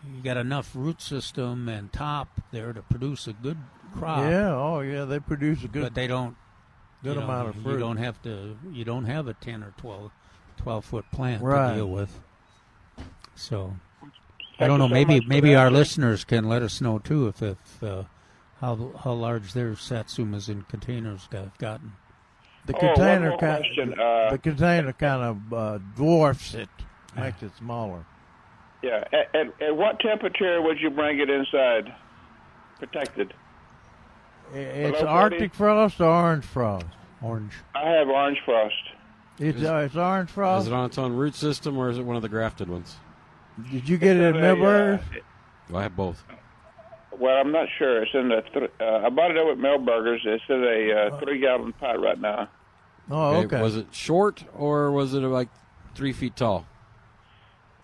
you got enough root system and top there to produce a good crop. Yeah, oh yeah, they produce a good. But they don't good you know, amount of fruit. You don't have to. You don't have a ten or twelve, twelve foot plant right. to deal with. So I don't know. So maybe maybe our thing. listeners can let us know too if if uh, how how large their satsumas in containers have gotten. The container, oh, kind of, uh, the container kind of uh, dwarfs it, makes it smaller. Yeah. At, at, at what temperature would you bring it inside, protected? It's Arctic frost or orange frost? Orange. I have orange frost. It's, is, uh, it's orange frost? Is it on its own root system or is it one of the grafted ones? Did you get it's it at Milberger's? Uh, well, I have both. Well, I'm not sure. It's in the. Th- uh, I bought it over at Milberger's. It's in a uh, three-gallon pot right now. Oh, okay. Was it short or was it like three feet tall?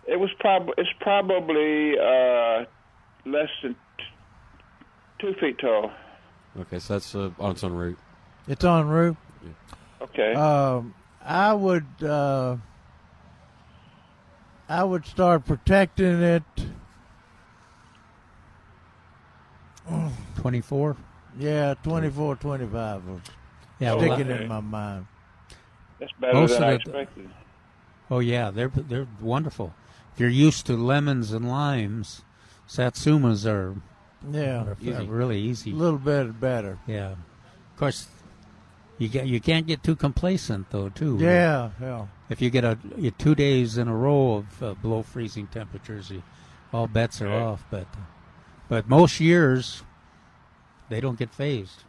It was probably. It's probably uh, less than t- two feet tall. Okay, so that's uh, on its own root. It's on root. Yeah. Okay. Um, I would. Uh, I would start protecting it twenty-four? Yeah, twenty-four, twenty-five was yeah, sticking well, I, in my mind. That's better Most than I expected. The, oh, yeah, they're they're wonderful. If you're used to lemons and limes, satsumas are, yeah, are easy. really easy. A little bit better. Yeah. Of course, you get, you can't get too complacent, though, too. Yeah, yeah. If you get a, you two days in a row of uh, below freezing temperatures, you, all bets are yeah. off. But but most years, they don't get phased.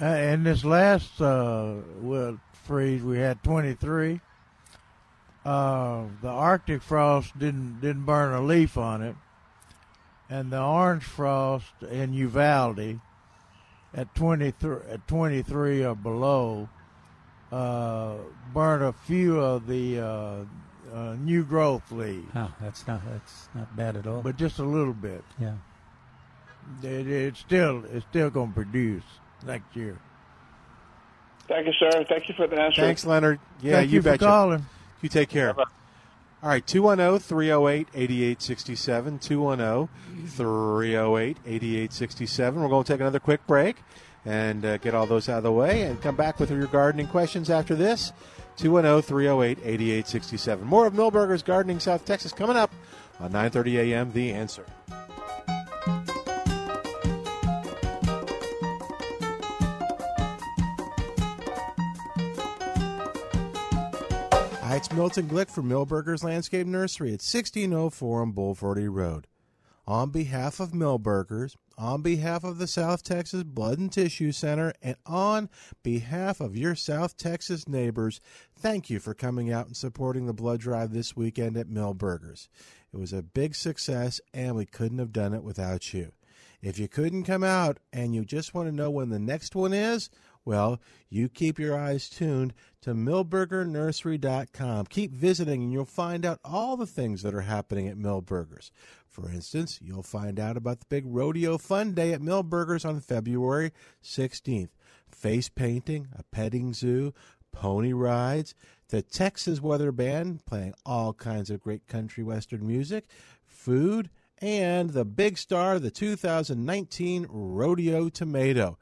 Uh, and this last uh, well, freeze, we had twenty-three. Uh, the Arctic frost didn't didn't burn a leaf on it, and the Orange Frost in Uvalde at twenty-three, at twenty-three or below uh, burned a few of the uh, uh, new growth leaves. Oh, that's not that's not bad at all. But just a little bit. Yeah. It, it's still it's still gonna produce next year. Thank you, sir. Thank you for the answer. Thanks, Leonard. Yeah, Thank you, you for betcha. calling. You take care. All right, two one zero, three zero eight, eight eight six seven, two one zero, three zero eight, eight eight six seven. We're going to take another quick break and uh, get all those out of the way and come back with your gardening questions after this, two one zero, three zero eight, eight eight six seven. More of Milberger's Gardening South Texas coming up on nine thirty a.m. The Answer. It's Milton Glick from Milberger's Landscape Nursery at sixteen oh four on Bulverde Road. On behalf of Milberger's, on behalf of the South Texas Blood and Tissue Center, and on behalf of your South Texas neighbors, thank you for coming out and supporting the blood drive this weekend at Milberger's. It was a big success, and we couldn't have done it without you. If you couldn't come out and you just want to know when the next one is, well, you keep your eyes tuned to Milberger Nursery dot com. Keep visiting and you'll find out all the things that are happening at Milberger's. For instance, you'll find out about the big rodeo fun day at Milberger's on February sixteenth. Face painting, a petting zoo, pony rides, the Texas Weather Band playing all kinds of great country western music, food, and the big star, the two thousand nineteen Rodeo Tomato.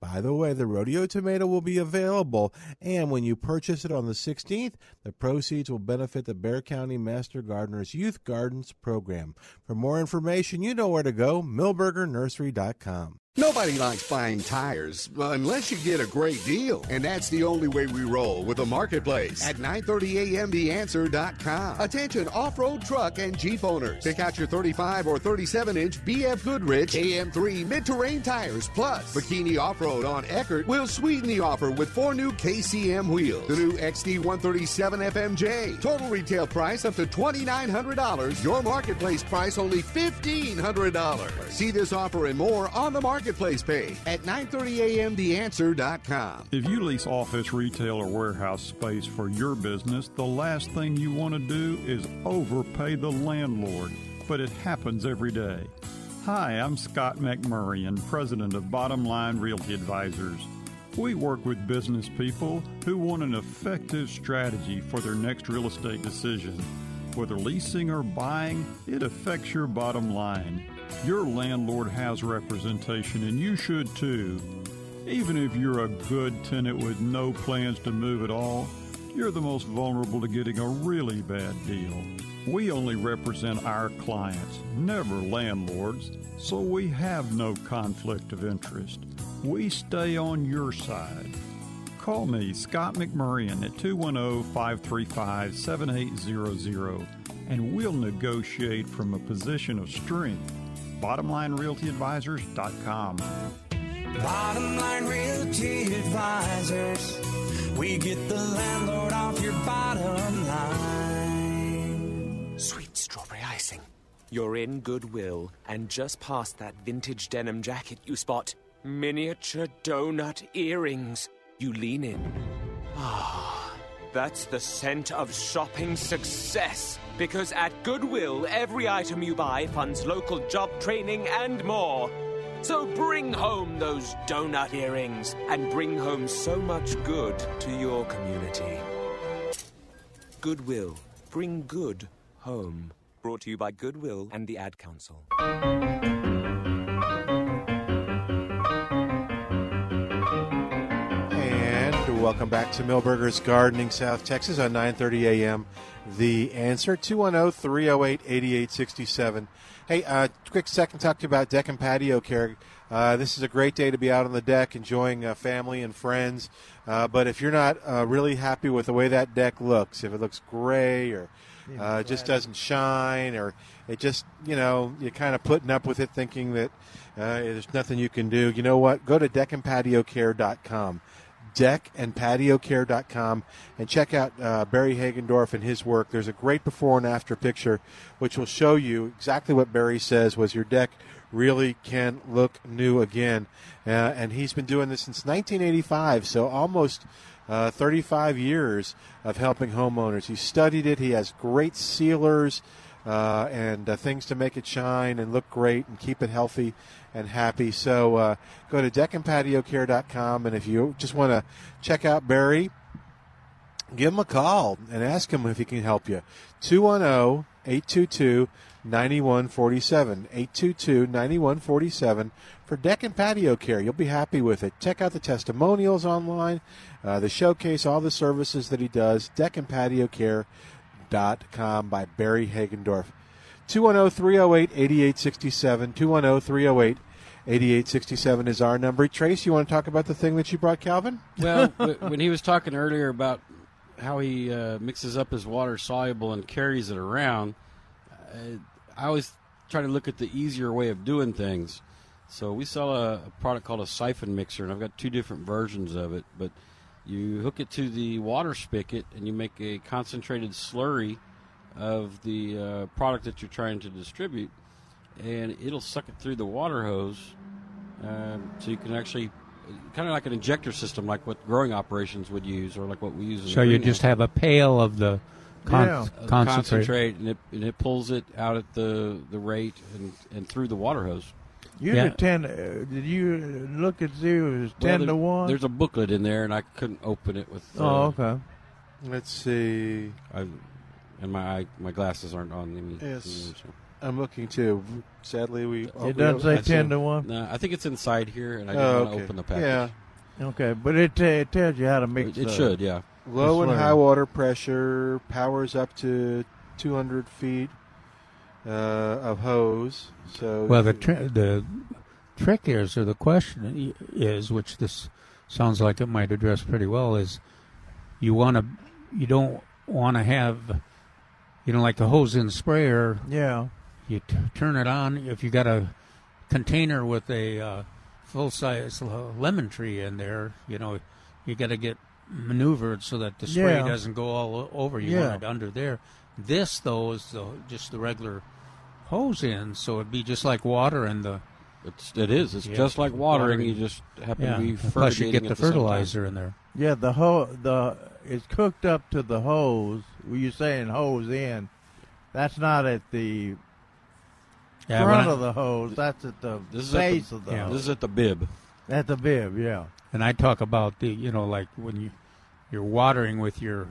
By the way, the rodeo tomato will be available, and when you purchase it on the sixteenth, the proceeds will benefit the Bexar County Master Gardeners Youth Gardens Program. For more information, you know where to go, Milberger Nursery dot com. Nobody likes buying tires unless you get a great deal. And that's the only way we roll with the marketplace at nine thirty a.m. the answer dot com. Attention off-road truck and Jeep owners. Pick out your thirty-five or thirty-seven inch B F Goodrich A M three mid-terrain tires plus Bikini Off-Road on Eckerd will sweeten the offer with four new K C M wheels. The new X D one thirty-seven F M J. Total retail price up to twenty-nine hundred dollars. Your marketplace price only fifteen hundred dollars. See this offer and more on the marketplace. Marketplace page at nine thirty a.m. the answer dot com. If you lease office, retail, or warehouse space for your business, the last thing you want to do is overpay the landlord, but it happens every day. Hi, I'm Scott McMurray and president of Bottom Line Realty Advisors. We work with business people who want an effective strategy for their next real estate decision. Whether leasing or buying, it affects your bottom line. Your landlord has representation, and you should too. Even if you're a good tenant with no plans to move at all, you're the most vulnerable to getting a really bad deal. We only represent our clients, never landlords, so we have no conflict of interest. We stay on your side. Call me, Scott McMurrian, at two one zero, five three five, seven eight zero zero, and we'll negotiate from a position of strength. bottom line realty advisors dot com. Bottom Line Realty Advisors. We get the landlord off your bottom line. Sweet strawberry icing. You're in Goodwill, and just past that vintage denim jacket you spot miniature donut earrings. You lean in. Ah, that's the scent of shopping success. Because at Goodwill, every item you buy funds local job training and more. So bring home those donut earrings and bring home so much good to your community. Goodwill. Bring good home. Brought to you by Goodwill and the Ad Council. Welcome back to Milberger's Gardening South Texas on nine thirty a m The Answer, two one zero, three zero eight, eight eight six seven. Hey, uh, quick second, talk to you about deck and patio care. Uh, this is a great day to be out on the deck enjoying uh, family and friends. Uh, but if you're not uh, really happy with the way that deck looks, if it looks gray or uh, just doesn't shine or it just, you know, you're kind of putting up with it thinking that uh, there's nothing you can do, you know what? Go to deck and patio care dot com. deck and patio care dot com and check out uh, Barry Hagendorf and his work. There's a great before and after picture which will show you exactly what Barry says was your deck really can look new again. Uh, and he's been doing this since nineteen eighty-five, so almost uh, thirty-five years of helping homeowners. He studied it. He has great sealers uh, and uh, things to make it shine and look great and keep it healthy and happy. So uh, go to deck and patio care dot com, and if you just want to check out Barry, give him a call and ask him if he can help you. two one zero, eight two two, nine one four seven, eight two two, nine one four seven for Deck and Patio Care. You'll be happy with it. Check out the testimonials online, uh, the showcase, all the services that he does, deck and patio care dot com by Barry Hagendorf. two one zero, three zero eight, eight eight six seven, two one zero, three zero eight, eight eight six seven is our number. Trace, you want to talk about the thing that you brought, Calvin? Well, when he was talking earlier about how he uh, mixes up his water soluble and carries it around, uh, I always try to look at the easier way of doing things. So we sell a, a product called a siphon mixer, and I've got two different versions of it. But you hook it to the water spigot, and you make a concentrated slurry of the uh, product that you're trying to distribute, and it'll suck it through the water hose, um, so you can actually kind of like an injector system, like what growing operations would use, or like what we use. So you just have a pail of the con- yeah. concentrate, concentrate and, it, and it pulls it out at the, the rate and, and through the water hose. You yeah. attend, uh, did you look at zeros well, ten there, to one? There's a booklet in there, and I couldn't open it with. Uh, oh, okay. Let's see. I, and my my glasses aren't on any. Yes. So. I'm looking too. Sadly, we. It oh, doesn't we say ten to one. No, I think it's inside here, and I didn't oh, okay. want to open the package. Yeah. Okay, but it, t- it tells you how to mix. It, it should, yeah. Low and high water pressure, powers up to two hundred feet uh, of hose. So. Well, the tr- the trick is, or the question is, which this sounds like it might address pretty well, is you want to, you don't want to have, you know, like the hose in sprayer. Yeah. You t- turn it on. If you got a container with a uh, full-size lemon tree in there, you know, you got to get maneuvered so that the spray yeah. doesn't go all over. You yeah. want it under there. This, though, is the, just the regular hose in, so it'd be just like water in the. It's, it is. It's yeah. just like watering. You just happen yeah. to be fertigating. Plus, you get the fertilizer in there. Yeah, the ho- the it's cooked up to the hose. Were you saying hose in? That's not at the. Yeah, front I, of the hose, that's at the this base is at the, of the yeah, hose. This is at the bib. At the bib, yeah. And I talk about the, you know, like when you, you're watering with your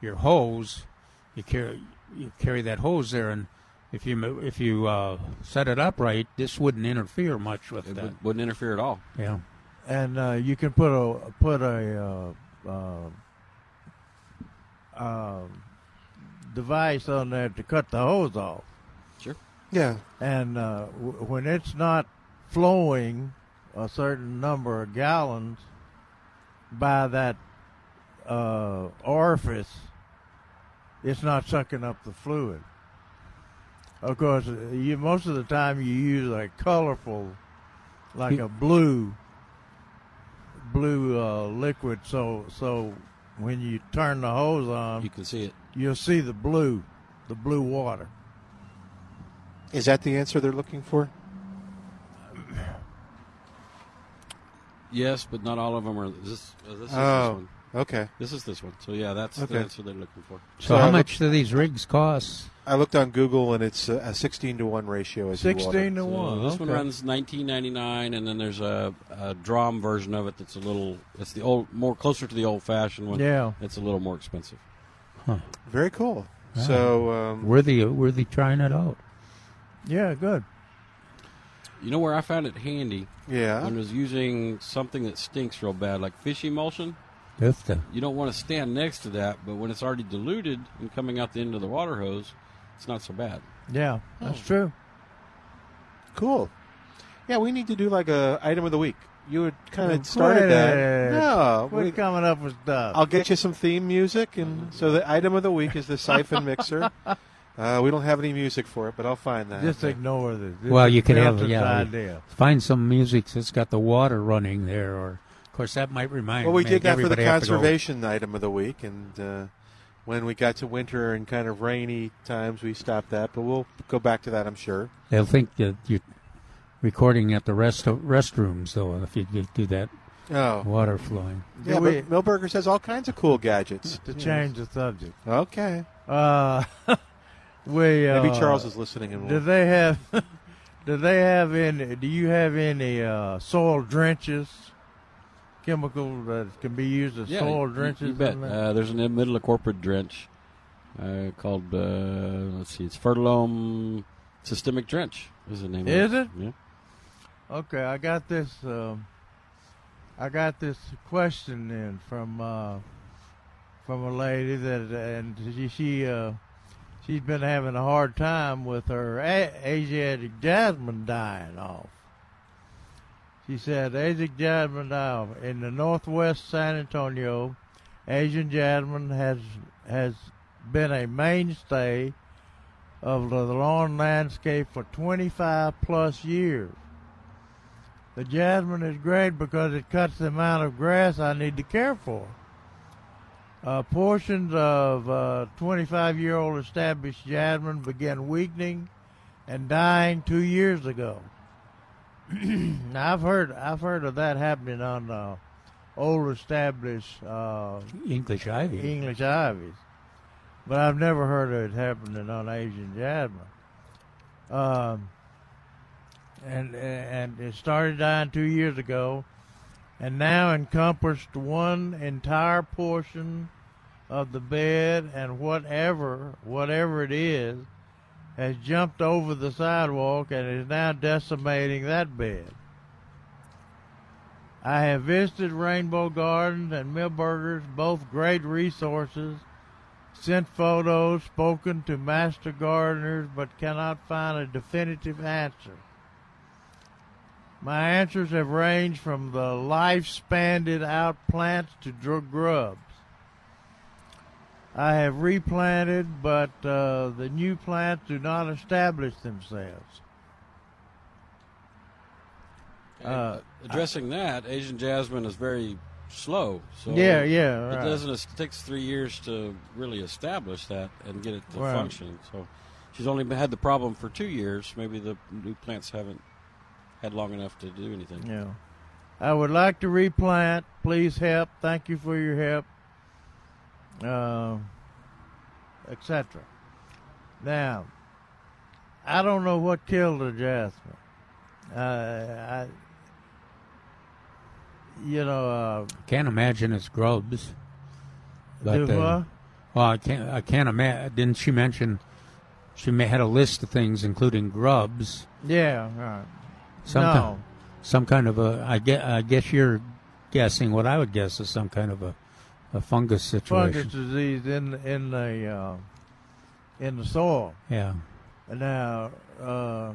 your hose, you carry you carry that hose there, and if you if you uh, set it up right, this wouldn't interfere much with it that. Would, wouldn't interfere at all. Yeah. And uh, you can put a put a uh, uh, uh, device on there to cut the hose off. Sure. Yeah, and uh, w- when it's not flowing a certain number of gallons by that uh, orifice, it's not sucking up the fluid. Of course, you most of the time you use a colorful, like a blue, blue uh, liquid. So, so when you turn the hose on, you can see it. You'll see the blue, the blue water. Is that the answer they're looking for? Yes, but not all of them are. This, uh, this is oh, this one. Okay. This is this one. So, yeah, that's okay. the answer they're looking for. So, so how I much looked, do these rigs cost? I looked on Google, and it's a sixteen to one ratio. As sixteen to one. So this okay. one runs nineteen ninety-nine dollars, and then there's a, a drum version of it that's a little, it's the old, more closer to the old-fashioned one. Yeah. It's a little more expensive. Huh. Very cool. Wow. So um, worthy, worthy trying it out. Yeah, good. You know where I found it handy? Yeah. When I was using something that stinks real bad, like fish emulsion. Pifta. You don't want to stand next to that, but when it's already diluted and coming out the end of the water hose, it's not so bad. Yeah, that's oh. true. Cool. Yeah, we need to do like a item of the week. You had kind of started that. No, we're we, coming up with stuff. I'll get you some theme music, and so the item of the week is the siphon mixer. Uh, we don't have any music for it, but I'll find that. Just ignore this. Well, you can have yeah, idea. Find some music that's got the water running there, or of course that might remind. Well, we did that for the conservation item of the week, and uh, when we got to winter and kind of rainy times, we stopped that. But we'll go back to that, I'm sure. They'll think that you. Recording at the rest restrooms, though, if you do that, oh. water flowing. Yeah, we, but Milberger's has all kinds of cool gadgets. To yes. change the subject. Okay. Uh, we uh, maybe Charles is listening. And do they have? Do they have any? Do you have any uh, soil drenches? Chemical that can be used as yeah, soil you, drenches. You bet. Uh, there's an middle of corporate drench uh, called. Uh, let's see. It's Fertilome Systemic Drench. Is the name? Is of it? it? Yeah. Okay, I got this. Um, I got this question in from uh, from a lady that, and she she uh, she's been having a hard time with her a- Asiatic jasmine dying off. She said, "Asiatic jasmine die off in the northwest San Antonio. Asian jasmine has has been a mainstay of the lawn landscape for twenty-five plus years. The jasmine is great because it cuts the amount of grass I need to care for. Uh, portions of uh, twenty-five-year-old established jasmine began weakening and dying two years ago." Now I've heard I've heard of that happening on uh, old established uh, English ivy. English ivies. But I've never heard of it happening on Asian jasmine. Um, and and it started dying two years ago and now encompassed one entire portion of the bed, and whatever, whatever it is has jumped over the sidewalk and is now decimating that bed. I have visited Rainbow Gardens and Milberger's, both great resources, sent photos, spoken to master gardeners, but cannot find a definitive answer. My answers have ranged from the life-spanned out plants to drug grubs. I have replanted, but uh, the new plants do not establish themselves. Uh, addressing I, that, Asian jasmine is very slow, so yeah, yeah, right. It doesn't. It takes three years to really establish that and get it to right. function. So she's only had the problem for two years. Maybe the new plants haven't had long enough to do anything. Yeah, I would like to replant. Please help. Thank you for your help, uh, et cetera. Now, I don't know what killed the jasmine. Uh, I. You know, uh, can't imagine it's grubs. But, do uh, well, I can't. I can't imagine. Didn't she mention she may had a list of things, including grubs? Yeah, right. Some no. kind, some kind of a. I guess, I guess you're guessing what I would guess is some kind of a, a fungus situation. Fungus disease in in the uh, in the soil. Yeah. Now, uh,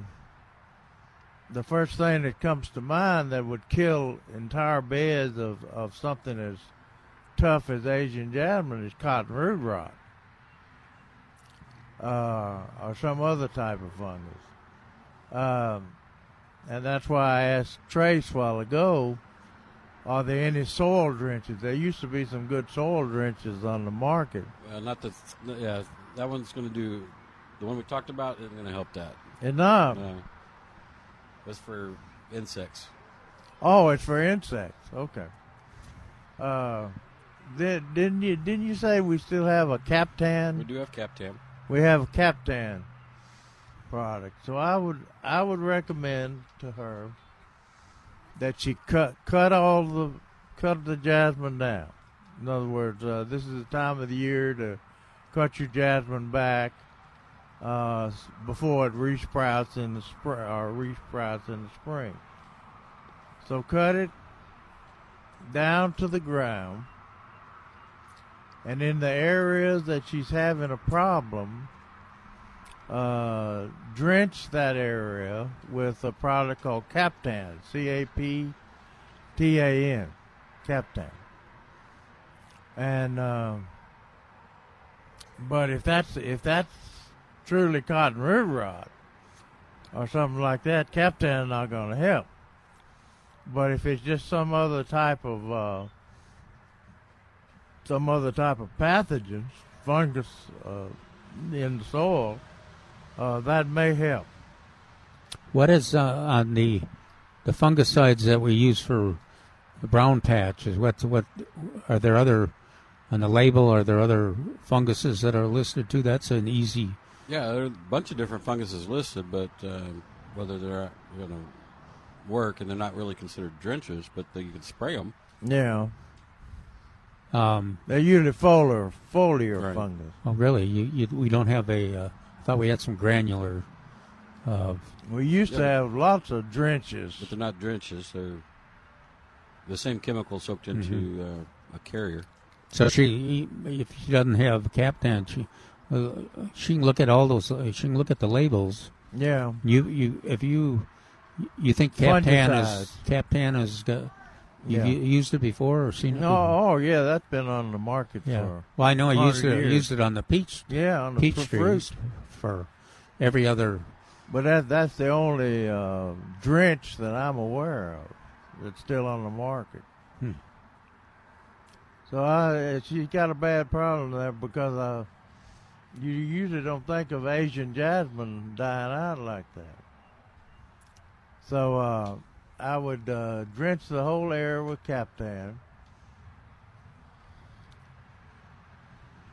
the first thing that comes to mind that would kill entire beds of, of something as tough as Asian jasmine is cotton root rot uh, or some other type of fungus. Um, and that's why I asked Trace a while ago, are there any soil drenches? There used to be some good soil drenches on the market. Well, not that, yeah, that one's going to do, the one we talked about isn't going to help that. It's not. No. That's for insects. Oh, it's for insects. Okay. Uh, then, didn't you didn't you say we still have a Captan? We do have Captan. We have a Captan product. So I would I would recommend to her that she cut cut all the cut the jasmine down. In other words, uh, this is the time of the year to cut your jasmine back. Uh, before it resprouts in the spring, or resprouts in the spring. So cut it down to the ground, And in the areas that she's having a problem, uh, drench that area with a product called Captan, C A P T A N, Captan. And uh, but if that's if that's truly cotton river rot or something like that, Captan not going to help. But if it's just some other type of uh, some other type of pathogens, fungus uh, in the soil, uh, that may help. What is uh, on the the fungicides that we use for the brown patches? What what are there other on the label? Are there other funguses that are listed too? That's an easy. Yeah, there are a bunch of different funguses listed, but uh, whether they're going to work, and they're not really considered drenches, but they, you can spray them. Yeah. Um, they're usually foliar, foliar right. fungus. Oh, really? You, you, we don't have a. Uh, I thought we had some granular. Uh, we used yeah, to have lots of drenches, but they're not drenches. They're the same chemical soaked into mm-hmm. uh, a carrier. So she, if she doesn't have Captan, she uh, she can look at all those. Uh, she can look at the labels. Yeah. You you if you you think Captan is Captan is. Uh, You've yeah. used it before or seen it? No, before? Oh, yeah, that's been on the market yeah. for Well, I know I used it, used it on the peach Yeah, on the peach fruit. trees for every other. But that that's the only uh, drench that I'm aware of that's still on the market. Hmm. So I, she's got a bad problem there because I, you usually don't think of Asian jasmine dying out like that. So... Uh, I would uh, drench the whole area with Captan.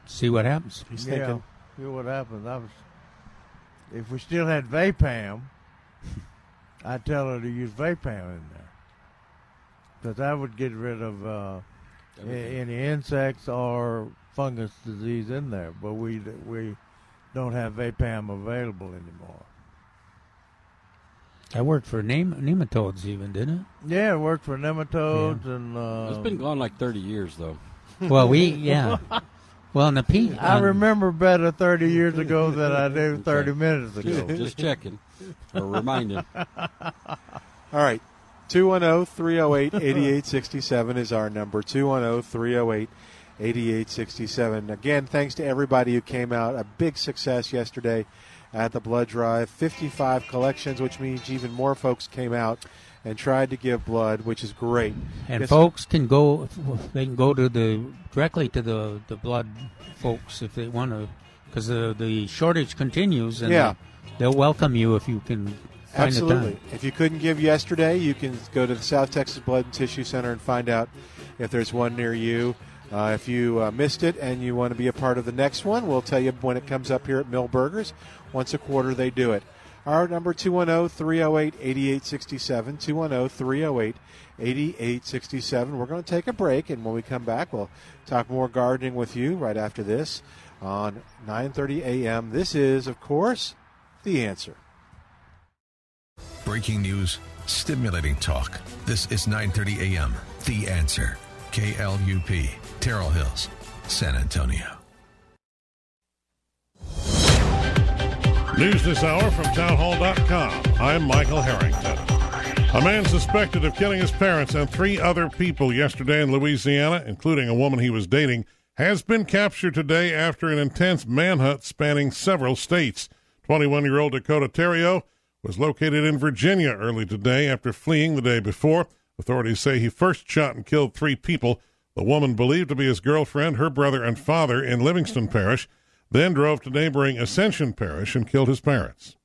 See what happens. He's yeah, thinking. See what happens. I was, if we still had VAPAM, I'd tell her to use VAPAM in there. Because that would get rid of uh, any insects or fungus disease in there. But we we don't have VAPAM available anymore. I worked for nem- nematodes even, didn't it? Yeah, I worked for nematodes. Yeah. and uh, It's been gone like thirty years, though. Well, we, yeah. Well, in the peach. I um, remember better thirty years ago than I do thirty okay. minutes ago. Just checking or reminding. All right, two one zero, three zero eight, eight eight six seven is our number, two one zero, three zero eight, eight eight six seven. Again, thanks to everybody who came out. A big success yesterday at the blood drive, fifty-five collections, which means even more folks came out and tried to give blood, which is great. And it's folks can go; they can go to the directly to the, the blood folks if they want to, because the the shortage continues. And yeah. they'll welcome you if you can. Find Absolutely. It if you couldn't give yesterday, you can go to the South Texas Blood and Tissue Center and find out if there's one near you. Uh, if you uh, missed it and you want to be a part of the next one, we'll tell you when it comes up here at Milberger's. Once a quarter, they do it. Our number, two one zero, three zero eight, eight eight six seven, two one zero, three zero eight, eight eight six seven. We're going to take a break, and when we come back, we'll talk more gardening with you right after this on nine thirty a.m. This is, of course, The Answer. Breaking news, stimulating talk. This is nine thirty a.m., The Answer. K L U P, Terrell Hills, San Antonio. News this hour from townhall dot com. I'm Michael Harrington. A man suspected of killing his parents and three other people yesterday in Louisiana, including a woman he was dating, has been captured today after an intense manhunt spanning several states. twenty-one-year-old Dakota Terrio was located in Virginia early today after fleeing the day before. Authorities say he first shot and killed three people, the woman believed to be his girlfriend, her brother, and father in Livingston Parish, then drove to neighboring Ascension Parish and killed his parents.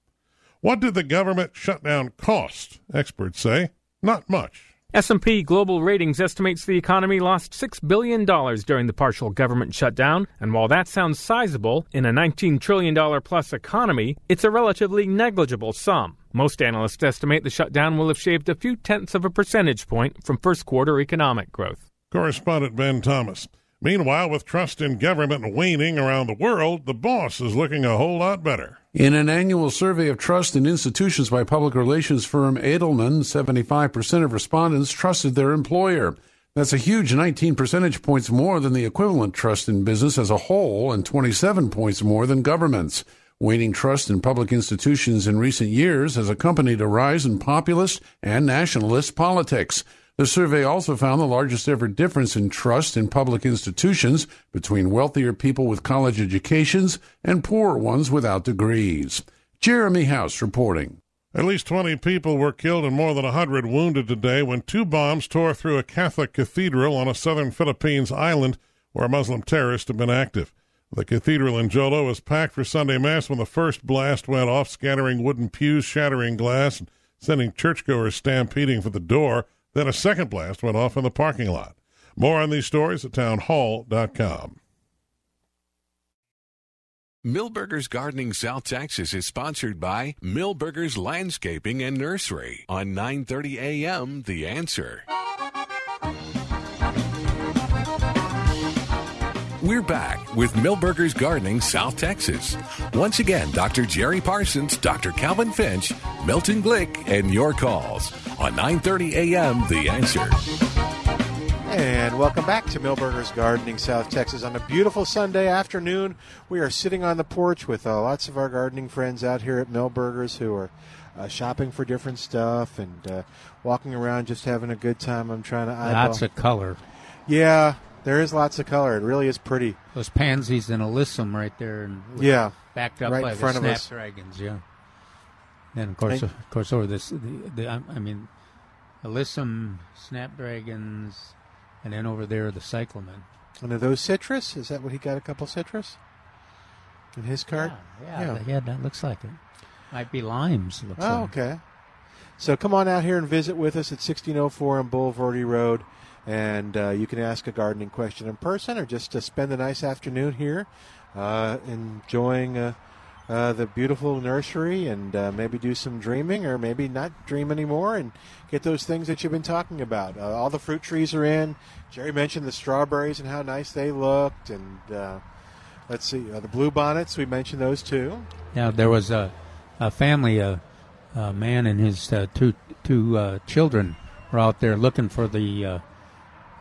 What did the government shutdown cost? Experts say not much. S and P Global Ratings estimates the economy lost six billion dollars during the partial government shutdown, and while that sounds sizable, in a nineteen trillion dollars plus economy, it's a relatively negligible sum. Most analysts estimate the shutdown will have shaved a few tenths of a percentage point from first quarter economic growth. Correspondent Ben Thomas. Meanwhile, with trust in government waning around the world, the boss is looking a whole lot better. In an annual survey of trust in institutions by public relations firm Edelman, seventy-five percent of respondents trusted their employer. That's a huge nineteen percentage points more than the equivalent trust in business as a whole and twenty-seven points more than governments. Waning trust in public institutions in recent years has accompanied a rise in populist and nationalist politics. The survey also found the largest ever difference in trust in public institutions between wealthier people with college educations and poorer ones without degrees. Jeremy House reporting. At least twenty people were killed and more than one hundred wounded today when two bombs tore through a Catholic cathedral on a southern Philippines island where Muslim terrorists have been active. The cathedral in Jolo was packed for Sunday Mass when the first blast went off, scattering wooden pews, shattering glass, and sending churchgoers stampeding for the door. Then a second blast went off in the parking lot. More on these stories at town hall dot com. Milberger's Gardening South Texas is sponsored by Milberger's Landscaping and Nursery on nine thirty a m The Answer. We're back with Milberger's Gardening South Texas. Once again, Doctor Jerry Parsons, Doctor Calvin Finch, Milton Glick, and your calls on nine thirty a m The Answer. And welcome back to Milberger's Gardening South Texas. On a beautiful Sunday afternoon, we are sitting on the porch with uh, lots of our gardening friends out here at Milberger's who are uh, shopping for different stuff and uh, walking around just having a good time. I'm trying to eyeball. Lots of color. Yeah, there is lots of color. It really is pretty. Those pansies and alyssum right there. And yeah. Backed up right by in front the of snapdragons, us. Yeah. And, of course, and, of course over this, the, the, I mean, alyssum, snapdragons... And then over there, the cyclamen. And are those citrus? Is that what he got, a couple citrus in his cart? Yeah, yeah, yeah. yeah that looks like it. Might be limes, it looks oh, like. Oh, okay. So come on out here and visit with us at sixteen oh four on Boulevardy Road. And uh, you can ask a gardening question in person or just to spend a nice afternoon here uh, enjoying uh, uh, the beautiful nursery and uh, maybe do some dreaming or maybe not dream anymore and get those things that you've been talking about. Uh, all the fruit trees are in. Jerry mentioned the strawberries and how nice they looked. And uh, let's see, uh, the blue bonnets, we mentioned those too. Now, there was a, a family, a, a man and his uh, two, two uh, children were out there looking for the uh,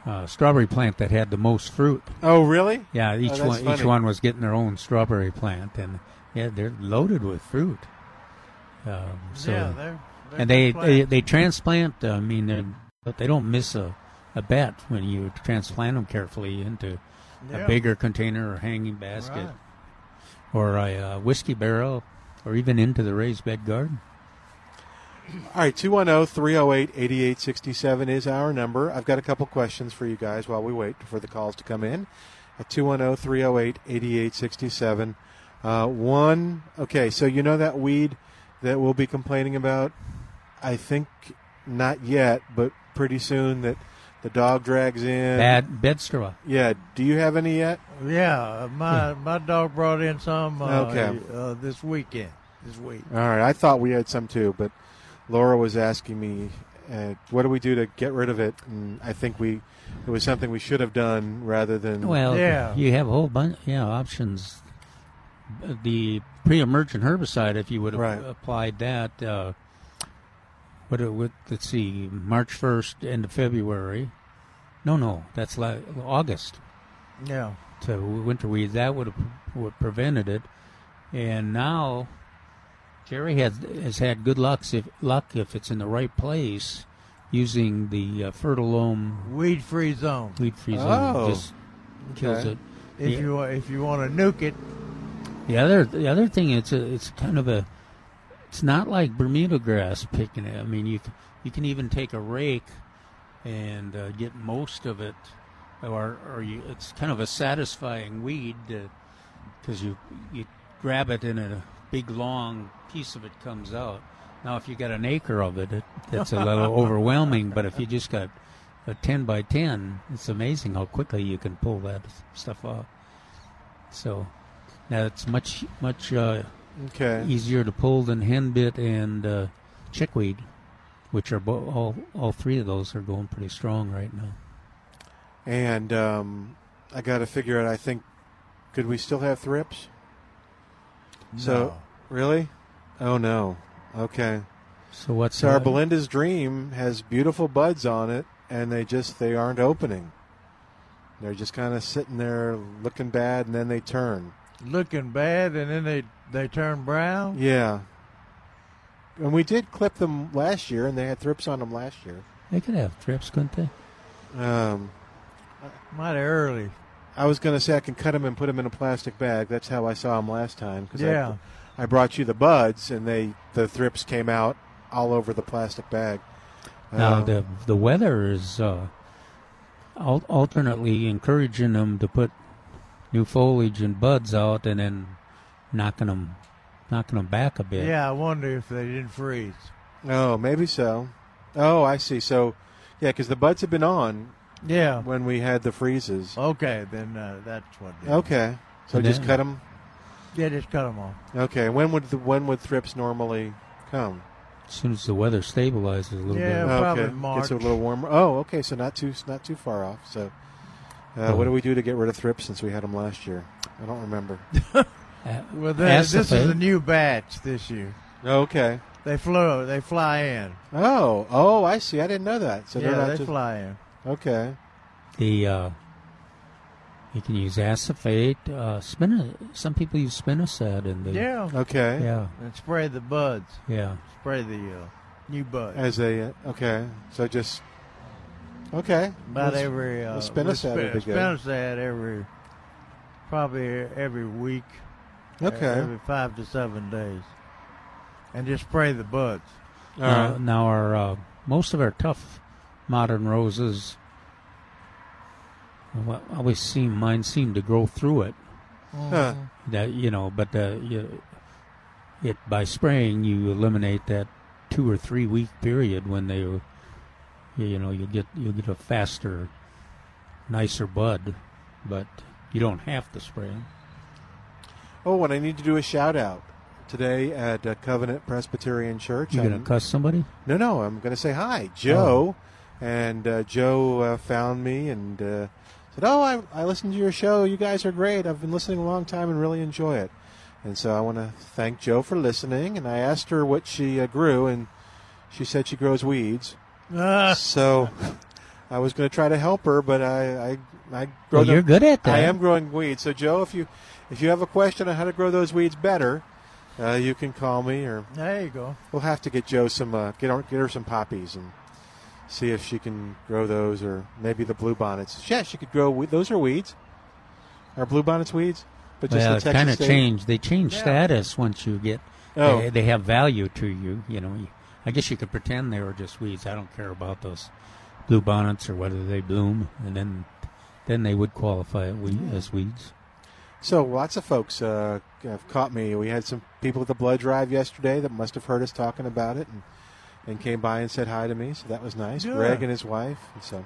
uh, strawberry plant that had the most fruit. Oh, really? Yeah, each oh, one funny. each one was getting their own strawberry plant. And, yeah, they're loaded with fruit. Um, so yeah, they're... And they, they they transplant. I mean, but they don't miss a, a bet when you transplant them carefully into yeah. a bigger container or hanging basket, right. or a, a whiskey barrel, or even into the raised bed garden. All right, two one zero three zero eight eighty eight sixty seven is our number. I've got a couple questions for you guys while we wait for the calls to come in. At two one zero three zero eight eighty eight sixty seven. One. Okay, so you know that weed that we'll be complaining about. I think not yet, but pretty soon that the dog drags in. Bad bedstraw. Yeah. Do you have any yet? Yeah. My yeah. my dog brought in some uh, okay. uh, this weekend, this week. All right. I thought we had some too, but Laura was asking me, uh, what do we do to get rid of it? And I think we it was something we should have done rather than. Well, yeah. you have a whole bunch of yeah, options. The pre-emergent herbicide, if you would have right. applied that, uh, What, what, let's see, March first, end of February. No, no, that's la- August. Yeah. So winter weed, that would have would prevented it. And now Jerry has, has had good luck if, luck if it's in the right place using the uh, Fertilome. Weed-free zone. Weed-free zone. Oh. Just kills okay. it. If yeah. you if you want to nuke it. The other, the other thing, it's a, it's kind of a... It's not like Bermuda grass picking it. I mean, you you can even take a rake and uh, get most of it, or or you, it's kind of a satisfying weed because uh, you you grab it and a big long piece of it comes out. Now, if you got an acre of it, it it's a little overwhelming. But if you just got a ten by ten, it's amazing how quickly you can pull that stuff off. So now it's much much. Uh, Okay. Easier to pull than henbit and uh, chickweed, which are bo- all all three of those are going pretty strong right now. And um, I got to figure out. I think could we still have thrips? No. So really? Oh no. Okay. So what's so our Belinda's dream has beautiful buds on it, and they just they aren't opening. They're just kind of sitting there looking bad, and then they turn. Looking bad, and then they, they turn brown? Yeah. And we did clip them last year, and they had thrips on them last year. They could have thrips, couldn't they? Um, Mighty early. I was going to say I can cut them and put them in a plastic bag. That's how I saw them last time. Cause yeah. I, I brought you the buds, and they the thrips came out all over the plastic bag. Now, um, the, the weather is uh, al- alternately encouraging them to put new foliage and buds out and then knocking them knocking them back a bit. Yeah, I wonder if they didn't freeze. Oh, maybe so. Oh, I see. So, yeah, because the buds have been on yeah. when we had the freezes. Okay, then uh, that's what they Okay. So then, just cut them? Yeah, just cut them off. Okay. When would the, when would thrips normally come? As soon as the weather stabilizes a little yeah, bit. Yeah, probably okay. March. Gets a little warmer. Oh, okay, so not too not too far off. So uh, oh. what do we do to get rid of thrips since we had them last year? I don't remember. Well, the, this is a new batch this year. Okay. They flew. They fly in. Oh, oh, I see. I didn't know that. So yeah, they're not they just, fly in. Okay. The uh, you can use acephate. Uh, spin. Some people use spinosad in the yeah. Okay. Yeah. And spray the buds. Yeah. Spray the uh, new buds as they. Uh, okay. So just. Okay. About we'll, every uh, spinosad. We'll sp- spinosad every. Probably every week. Okay. Every five to seven days. And just spray the buds. All uh, right. Now, our uh, most of our tough modern roses, well, always seem mine seem to grow through it. Huh. That you know, but uh, you, it by spraying you eliminate that two or three week period when they, you know, you get you get a faster, nicer bud, but you don't have to spray them. Oh, and I need to do a shout out. Today at uh, Covenant Presbyterian Church. You going to cuss somebody? No, no. I'm going to say hi, Joe. Oh. And uh, Joe uh, found me and uh, said, oh, I, I listened to your show. You guys are great. I've been listening a long time and really enjoy it. And so I want to thank Joe for listening. And I asked her what she uh, grew, and she said she grows weeds. Ah. So I was going to try to help her, but I, I, I grow well, them. You're good at that. I am growing weeds. So, Joe, if you if you have a question on how to grow those weeds better, Uh, you can call me, or there you go. We'll have to get Joe some, uh, get her, get her some poppies, and see if she can grow those, or maybe the blue bonnets. Yeah, she could grow. We- those are weeds. Are blue bonnets weeds? But just well, the kind of change. They change yeah. status once you get. Oh. They, they have value to you. You know, I guess you could pretend they were just weeds. I don't care about those blue bonnets or whether they bloom, and then then they would qualify as weeds. So lots of folks uh, have caught me. We had some people at the blood drive yesterday that must have heard us talking about it and, and came by and said hi to me, so that was nice. Yeah. Greg and his wife. And so,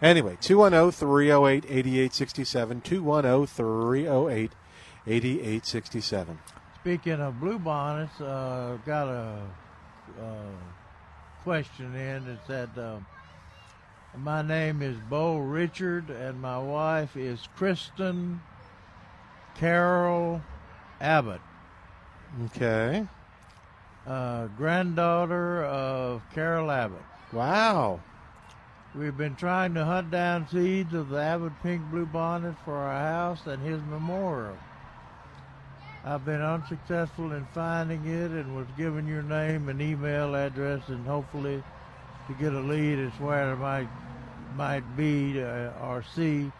anyway, two one zero, three zero eight, eight eight six seven, two one zero, three zero eight, eight eight six seven. Speaking of blue bonnets, uh, got a uh, question in that said, uh, my name is Bo Richard and my wife is Kristen Carol Abbott. Okay. Uh, granddaughter of Carol Abbott. Wow. We've been trying to hunt down seeds of the Abbott Pink Bluebonnet for our house and his memorial. I've been unsuccessful in finding it and was given your name and email address and hopefully to get a lead as where it might, might be uh, or see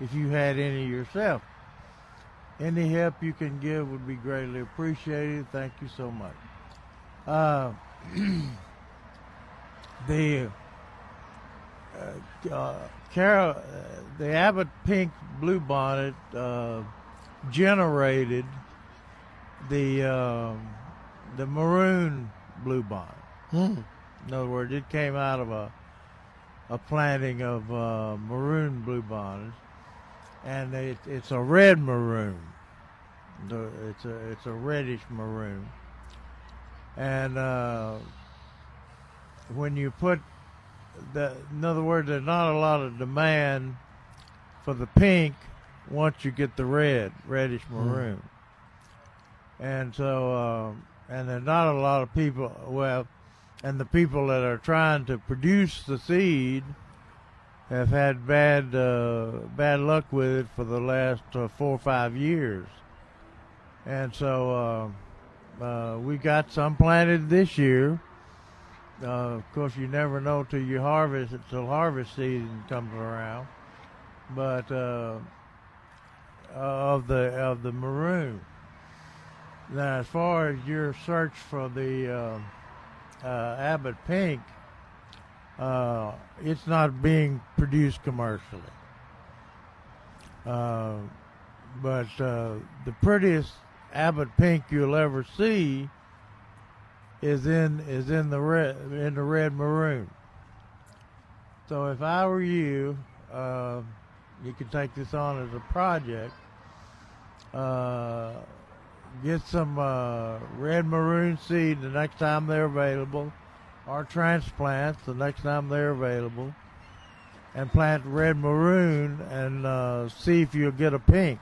if you had any yourself. Any help you can give would be greatly appreciated. Thank you so much. Uh, the uh, uh, Carol, uh, the Abbott Pink Bluebonnet uh, generated the uh, the Maroon Blue Bonnet. Mm. In other words, it came out of a a planting of uh, Maroon Blue Bonnets. And it, it's a red maroon. It's a it's a reddish maroon. And uh, when you put the, in other words, there's not a lot of demand for the pink once you get the red, reddish maroon. Mm. And so, uh, and there's not a lot of people. Well, and the people that are trying to produce the seed have had bad uh, bad luck with it for the last uh, four or five years. And so uh, uh, we got some planted this year. Uh, of course, you never know till you harvest, till harvest season comes around. But uh, of the of the maroon. Now, as far as your search for the uh, uh, Abbott Pink, uh, it's not being produced commercially. Uh, but uh, the prettiest Abbott Pink you'll ever see is in is in the red in the red maroon. So if I were you, uh, you could take this on as a project. Uh, Get some uh, red maroon seed the next time they're available, or transplants the next time they're available, and plant red maroon and uh, see if you'll get a pink.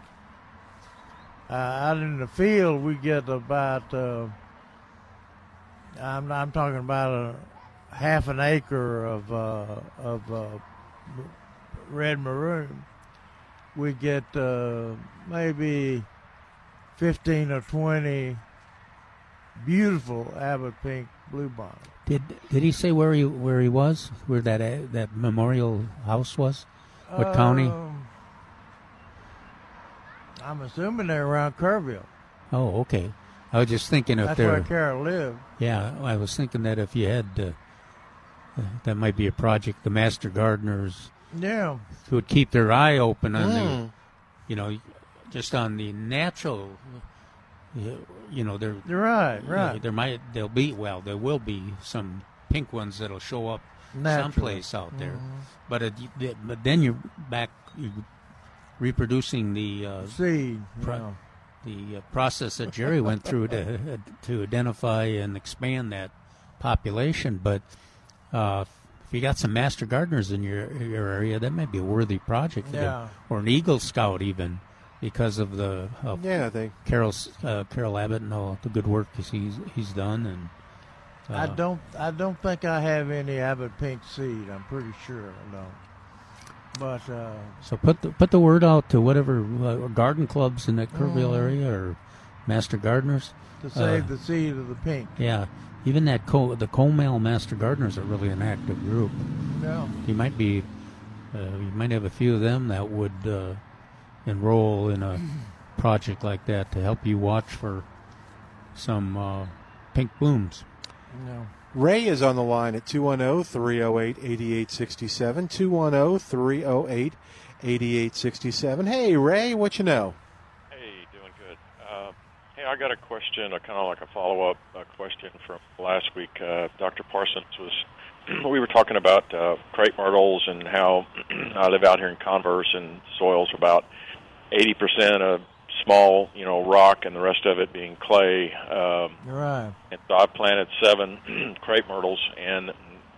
Uh, out in the field, we get about, uh, I'm, I'm talking about a half an acre of, uh, of uh, red maroon. We get uh, maybe fifteen or twenty beautiful Abbott Pink Blue Bonnet. Did did he say where he where he was? Where that uh, that memorial house was? What uh, county? I'm assuming they're around Kerrville. Oh, okay. I was just thinking if that's where Carol lived. Yeah, I was thinking that if you had, uh, uh, that might be a project the Master Gardeners. Yeah. Would keep their eye open on mm. the, you know. Just on the natural, you know, there. Right, right. You know, there might, there'll be, well, there will be some pink ones that'll show up naturally someplace out there. Mm-hmm. But it, it, but then you're back you're reproducing the uh, seed, pro- yeah. the uh, process that Jerry went through to uh, to identify and expand that population. But uh, if you got some master gardeners in your your area, that might be a worthy project, for yeah. them, or an Eagle Scout even. Because of the uh, yeah, they Carol uh, Carol Abbott and all the good work he's he's done, and uh, I don't I don't think I have any Abbott Pink seed. I'm pretty sure I don't. But uh, so put the put the word out to whatever uh, garden clubs in that Kerrville mm, area or Master Gardeners to save uh, the seed of the pink. Yeah, even that Co- the Comal Master Gardeners are really an active group. Yeah, you might be uh, you might have a few of them that would. Uh, enroll in a project like that to help you watch for some uh, pink blooms. No. Ray is on the line at two one zero, three zero eight, eight eight six seven, two one zero, three zero eight, eight eight six seven. Hey, Ray, what you know? Hey, doing good. Uh, hey, I got a question, a kind of like a follow-up uh, question from last week. Uh, Doctor Parsons was, we were talking about uh, crepe myrtles and how I live out here in Converse and soils about eighty percent of small, you know, rock and the rest of it being clay. Um, right. And so I planted seven crepe myrtles, and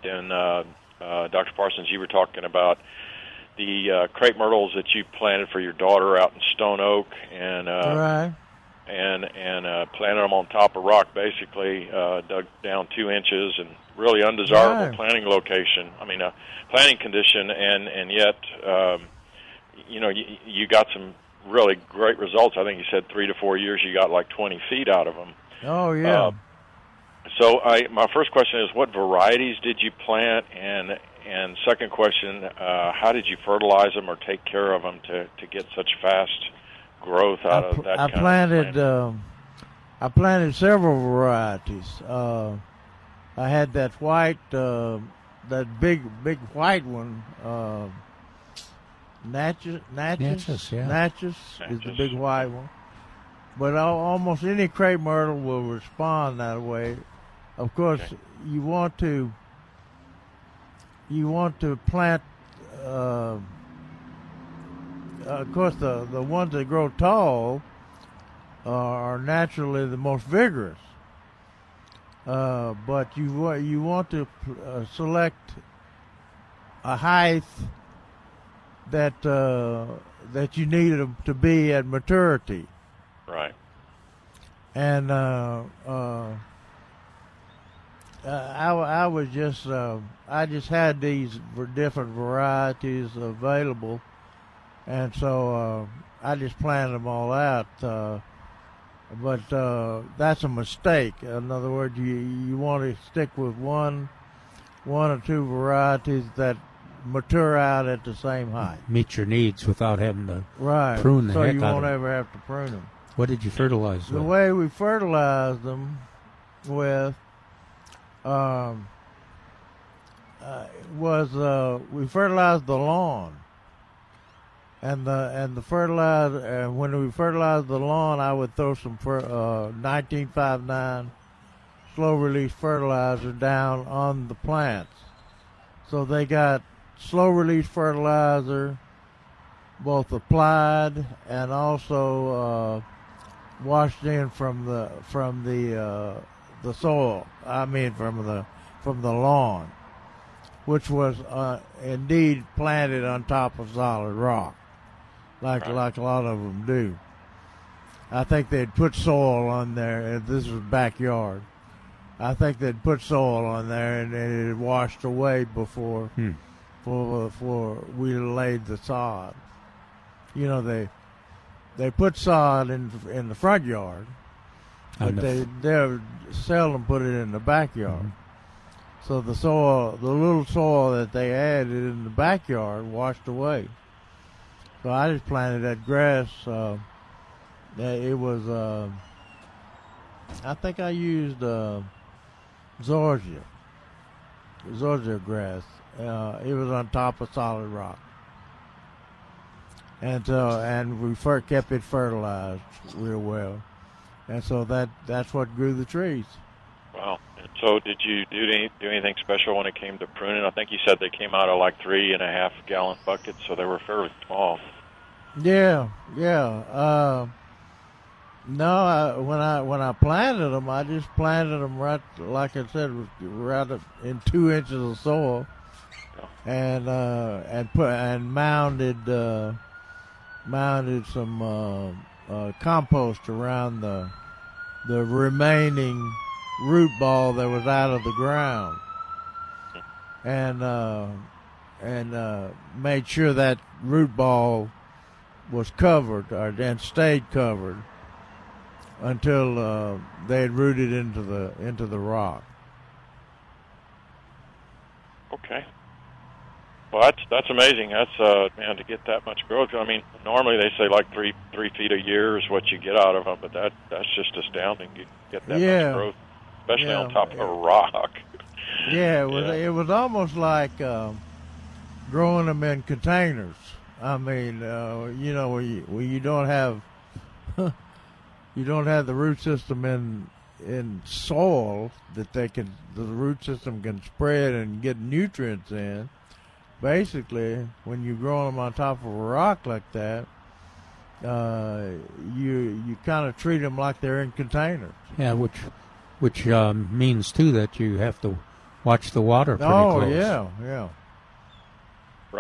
then uh, uh, Doctor Parsons, you were talking about the uh, crepe myrtles that you planted for your daughter out in Stone Oak, and uh, right. and and uh, planted them on top of rock, basically uh, dug down two inches and really undesirable right. planting location. I mean, uh, planting condition, and and yet. Um, You know, you, you got some really great results. I think you said three to four years, you got like twenty feet out of them. Oh, yeah. Uh, so I, my first question is, what varieties did you plant? And and second question, uh, how did you fertilize them or take care of them to, to get such fast growth out I, of that I kind planted, of planting? Uh, I planted several varieties. Uh, I had that white, uh, that big, big white one, uh Natchez, Natchez, Natchez, yeah. Natchez is the big white one. But almost any crepe myrtle will respond that way. Of course, okay. you want to you want to plant. Uh, of course, the, the ones that grow tall are naturally the most vigorous. Uh, but you you want to uh, select a height that uh, that you needed them to be at maturity. Right. And uh, uh, I, I I was just, uh, I just had these different varieties available, and so uh, I just planted them all out. Uh, but uh, that's a mistake. In other words, you you want to stick with one, one or two varieties that mature out at the same height. Meet your needs without having to right. prune the so heck out of them. So you won't ever have to prune them. What did you fertilize them? The way we fertilized them with um, uh, was uh, we fertilized the lawn. And the and the fertilizer, uh, when we fertilized the lawn, I would throw some fer, uh, nineteen five nine slow-release fertilizer down on the plants. So they got slow-release fertilizer, both applied and also uh, washed in from the from the uh, the soil. I mean, from the from the lawn, which was uh, indeed planted on top of solid rock, like right. like a lot of them do. I think they'd put soil on there. This was backyard. I think they'd put soil on there, and it had washed away before, hmm. before, before we laid the sod. You know, they they put sod in in the front yard, but they they seldom put it in the backyard. Mm-hmm. So the soil, the little soil that they added in the backyard, washed away. So I just planted that grass. Uh, it was, uh, I think I used. Uh, Zorgia, Zorgia grass. Uh, it was on top of solid rock, and uh, and we fer- kept it fertilized real well, and so that that's what grew the trees. Wow! And so, did you do any, do anything special when it came to pruning? I think you said they came out of like three and a half gallon buckets, so they were fairly small. Yeah, yeah. Uh, No, I, when I when I planted them, I just planted them right, like I said, right in two inches of soil, and uh, and put and mounded uh, mounded some uh, uh, compost around the the remaining root ball that was out of the ground, and uh, and uh, made sure that root ball was covered or and stayed covered until uh, they had rooted into the into the rock. Okay. Well, that's that's amazing. That's uh, man, to get that much growth. I mean, normally they say like three three feet a year is what you get out of them, but that that's just astounding. You get that yeah. much growth, especially yeah. on top of a rock. yeah, it was yeah. it was almost like um, growing them in containers. I mean, uh, you know, where you, where you don't have. You don't have the root system in in soil that they can the root system can spread and get nutrients in. Basically, when you grow them on top of a rock like that, uh, you you kind of treat them like they're in containers. Yeah, which which um, means too that you have to watch the water pretty oh, close. Oh yeah, yeah.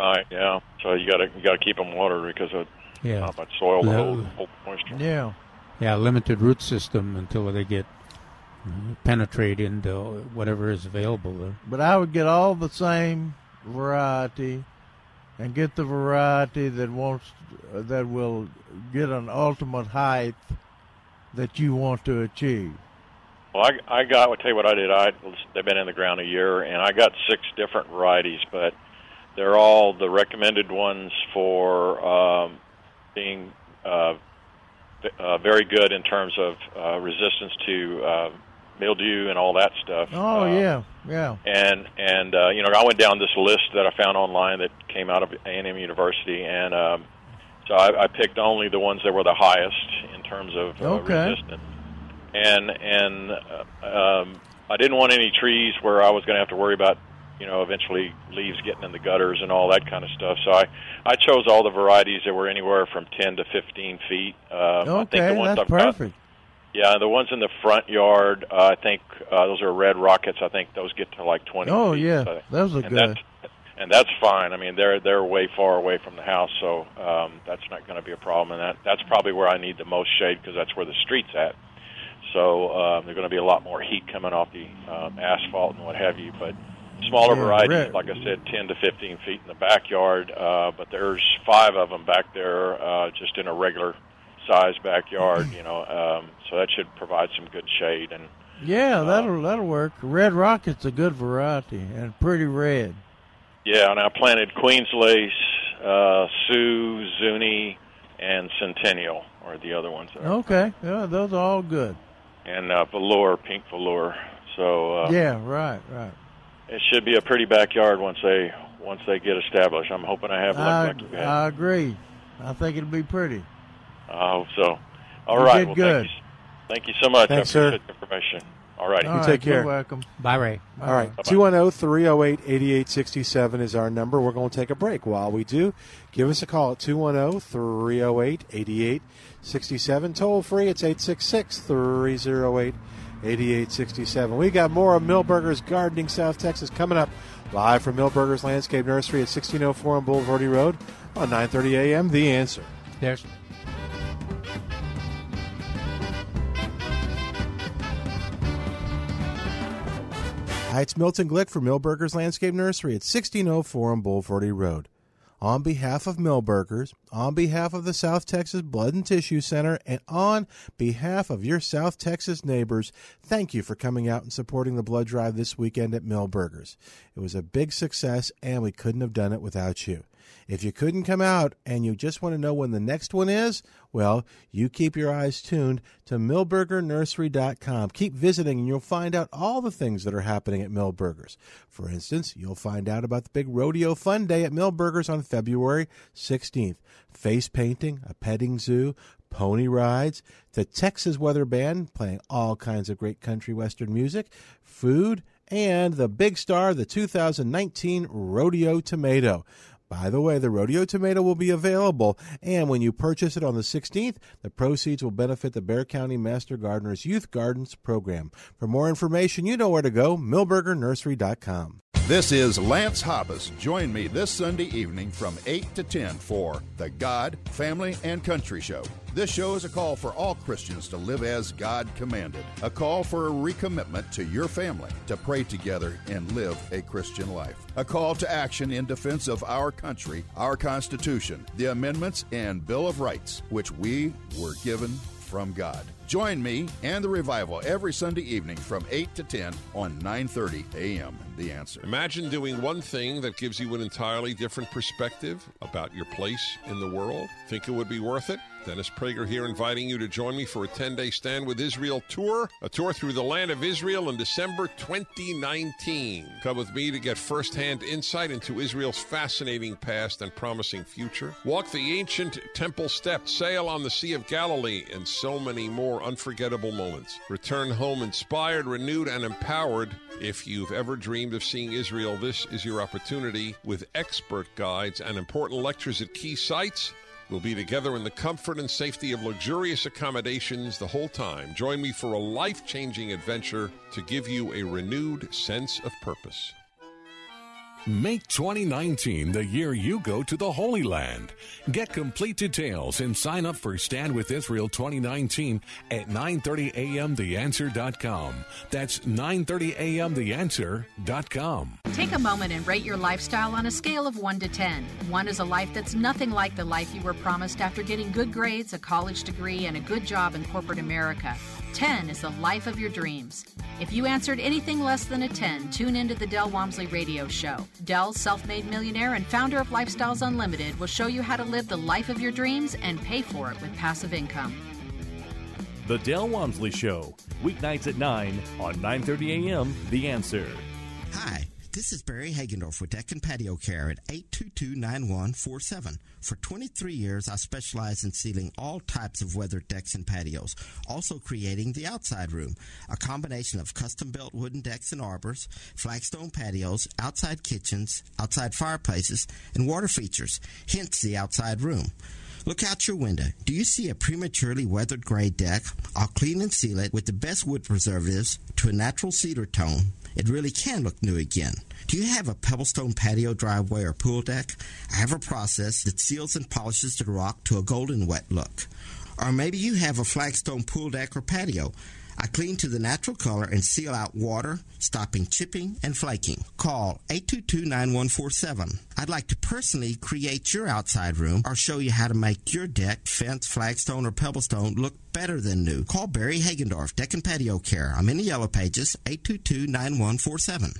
Right. Yeah. So you gotta you gotta keep them watered because of yeah. not much soil to hold, hold moisture. Yeah. Yeah, limited root system until they get you know, penetrate into whatever is available there. But I would get all the same variety, and get the variety that wants that will get an ultimate height that you want to achieve. Well, I, I got. I'll tell you what I did. I they've been in the ground a year, and I got six different varieties, but they're all the recommended ones for um, being. Uh, Uh, very good in terms of uh, resistance to uh, mildew and all that stuff. Oh uh, yeah, yeah. And and uh, you know, I went down this list that I found online that came out of A and M University, and um, so I, I picked only the ones that were the highest in terms of uh, okay. resistance. And and uh, um, I didn't want any trees where I was going to have to worry about you know eventually leaves getting in the gutters and all that kind of stuff. So I, I chose all the varieties that were anywhere from ten to fifteen feet. Um, okay, I think the ones that's I've perfect. Got, yeah, the ones in the front yard, uh, I think uh, those are red rockets. I think those get to like twenty. Oh feet, yeah, so. Those are and good. That's, and that's fine. I mean, they're they're way far away from the house, so um, that's not going to be a problem. And that that's probably where I need the most shade because that's where the street's at. so um, there's going to be a lot more heat coming off the um, asphalt and what have you. But smaller yeah, varieties, right. like I said, ten to fifteen feet in the backyard, uh, but there's five of them back there uh, just in a regular-sized backyard, you know, um, so that should provide some good shade. And yeah, that'll, um, that'll work. Red Rocket's a good variety and pretty red. Yeah, and I planted Queen's Lace, uh, Sioux, Zuni, and Centennial are the other ones. Okay, yeah, those are all good. And uh, velour, pink velour. So uh, yeah, right, right. It should be a pretty backyard once they once they get established. I'm hoping I have luck. I, I agree. I think it'll be pretty. I hope so. All you right. Did well, good. Thank you, thank you so much. Thanks, I appreciate sir. the information. All right. All you right, take care. You're welcome. Bye, Ray. All right. two one zero, three zero eight, eight eight six seven is our number. We're going to take a break. While we do, give us a call at two one zero, three zero eight, eight eight six seven. Toll free, it's eight six six, three zero eight, eight eight six seven. We got more of Milberger's Gardening South Texas coming up live from Milberger's Landscape Nursery at sixteen oh four on Boulevard Road on nine thirty a.m. The Answer. There's... Hi, it's Milton Glick from Milberger's Landscape Nursery at sixteen oh four on Boulevard Road. On behalf of Milberger's, on behalf of the South Texas Blood and Tissue Center, and on behalf of your South Texas neighbors, thank you for coming out and supporting the blood drive this weekend at Milberger's. It was a big success, and we couldn't have done it without you. If you couldn't come out and you just want to know when the next one is, well, you keep your eyes tuned to Milberger Nursery dot com. Keep visiting and you'll find out all the things that are happening at Milberger's. For instance, you'll find out about the big rodeo fun day at Milberger's on February sixteenth. Face painting, a petting zoo, pony rides, the Texas Weather Band playing all kinds of great country western music, food, and the big star, the two thousand nineteen Rodeo Tomato. By the way, the rodeo tomato will be available, and when you purchase it on the sixteenth, the proceeds will benefit the Bexar County Master Gardeners Youth Gardens Program. For more information, you know where to go, Milberger Nursery dot com. This is Lance Hobbs. Join me this Sunday evening from eight to ten for the God, Family, and Country Show. This show is a call for all Christians to live as God commanded, a call for a recommitment to your family, to pray together and live a Christian life, a call to action in defense of our country, our Constitution, the amendments and Bill of Rights, which we were given from God. Join me and the revival every Sunday evening from eight to ten on nine thirty a.m. The Answer. Imagine doing one thing that gives you an entirely different perspective about your place in the world. Think it would be worth it? Dennis Prager here, inviting you to join me for a ten-day Stand with Israel tour, a tour through the land of Israel in December twenty nineteen. Come with me to get first-hand insight into Israel's fascinating past and promising future. Walk the ancient temple steps, sail on the Sea of Galilee, and so many more unforgettable moments. Return home inspired, renewed, and empowered. If you've ever dreamed of seeing Israel, this is your opportunity. With expert guides and important lectures at key sites, we'll be together in the comfort and safety of luxurious accommodations the whole time. Join me for a life-changing adventure to give you a renewed sense of purpose. Make twenty nineteen the year you go to the Holy Land. Get complete details and sign up for Stand with Israel twenty nineteen at nine thirty a.m. the answer dot com. That's nine thirty a.m. the answer dot com. Take a moment and rate your lifestyle on a scale of one to ten. one is a life that's nothing like the life you were promised after getting good grades, a college degree, and a good job in corporate America. ten is the life of your dreams. If you answered anything less than a ten, tune into the Del Wamsley Radio Show. Del, self-made millionaire and founder of Lifestyles Unlimited, will show you how to live the life of your dreams and pay for it with passive income. The Del Wamsley Show, weeknights at nine on nine thirty a.m. The Answer. Hi, this is Barry Hagendorf with Deck and Patio Care at eight two two, nine one four seven. For twenty-three years, I specialize in sealing all types of weathered decks and patios, also creating the outside room, a combination of custom-built wooden decks and arbors, flagstone patios, outside kitchens, outside fireplaces, and water features, hence the outside room. Look out your window. Do you see a prematurely weathered gray deck? I'll clean and seal it with the best wood preservatives to a natural cedar tone. It really can look new again. Do you have a pebblestone patio, driveway, or pool deck? I have a process that seals and polishes the rock to a golden wet look. Or maybe you have a flagstone pool deck or patio. I clean to the natural color and seal out water, stopping chipping and flaking. Call eight two two, nine one four seven. I'd like to personally create your outside room or show you how to make your deck, fence, flagstone, or pebblestone look better than new. Call Barry Hagendorf, Deck and Patio Care. I'm in the Yellow Pages, eight two two, nine one four seven.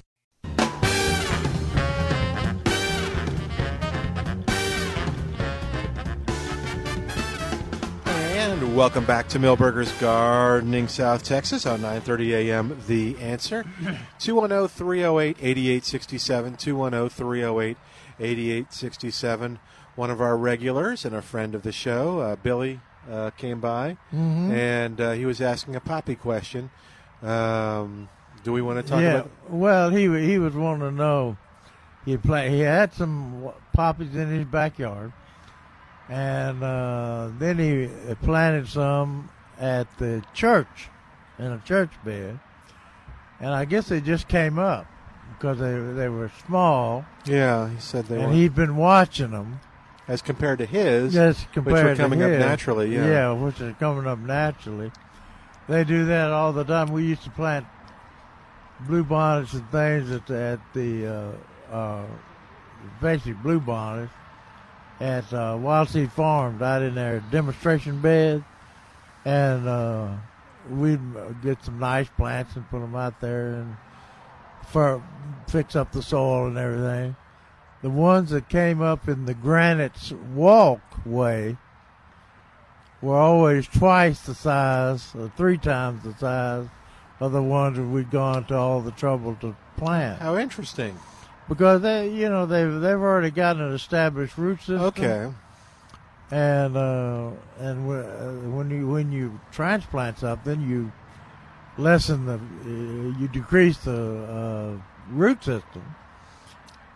And welcome back to Milberger's Gardening South Texas on nine thirty a.m. The Answer. two one zero, three zero eight, eight eight six seven, two one zero, three zero eight, eight eight six seven. One of our regulars and a friend of the show, uh, Billy, uh, came by, mm-hmm. and uh, he was asking a poppy question. Um, do we want to talk yeah, about it? Well, he, he was wanting to know. He, play, he had some poppies in his backyard. And uh, then he planted some at the church, in a church bed. And I guess they just came up because they they were small. Yeah, he said they were. And weren't. He'd been watching them. As compared to his, yes, compared which were coming to his, up naturally. Yeah, yeah, which is coming up naturally. They do that all the time. We used to plant blue bonnets and things at the, at the uh, uh, basic blue bonnets. At uh, Wild Seed Farms out in their demonstration bed, and uh, we'd get some nice plants and put them out there and fur, fix up the soil and everything. The ones that came up in the granite walkway were always twice the size or three times the size of the ones that we'd gone to all the trouble to plant. How interesting. Because they, you know, they've they've already got an established root system. Okay. And uh, and w- uh, when you when you transplant something, you lessen the, uh, you decrease the uh, root system.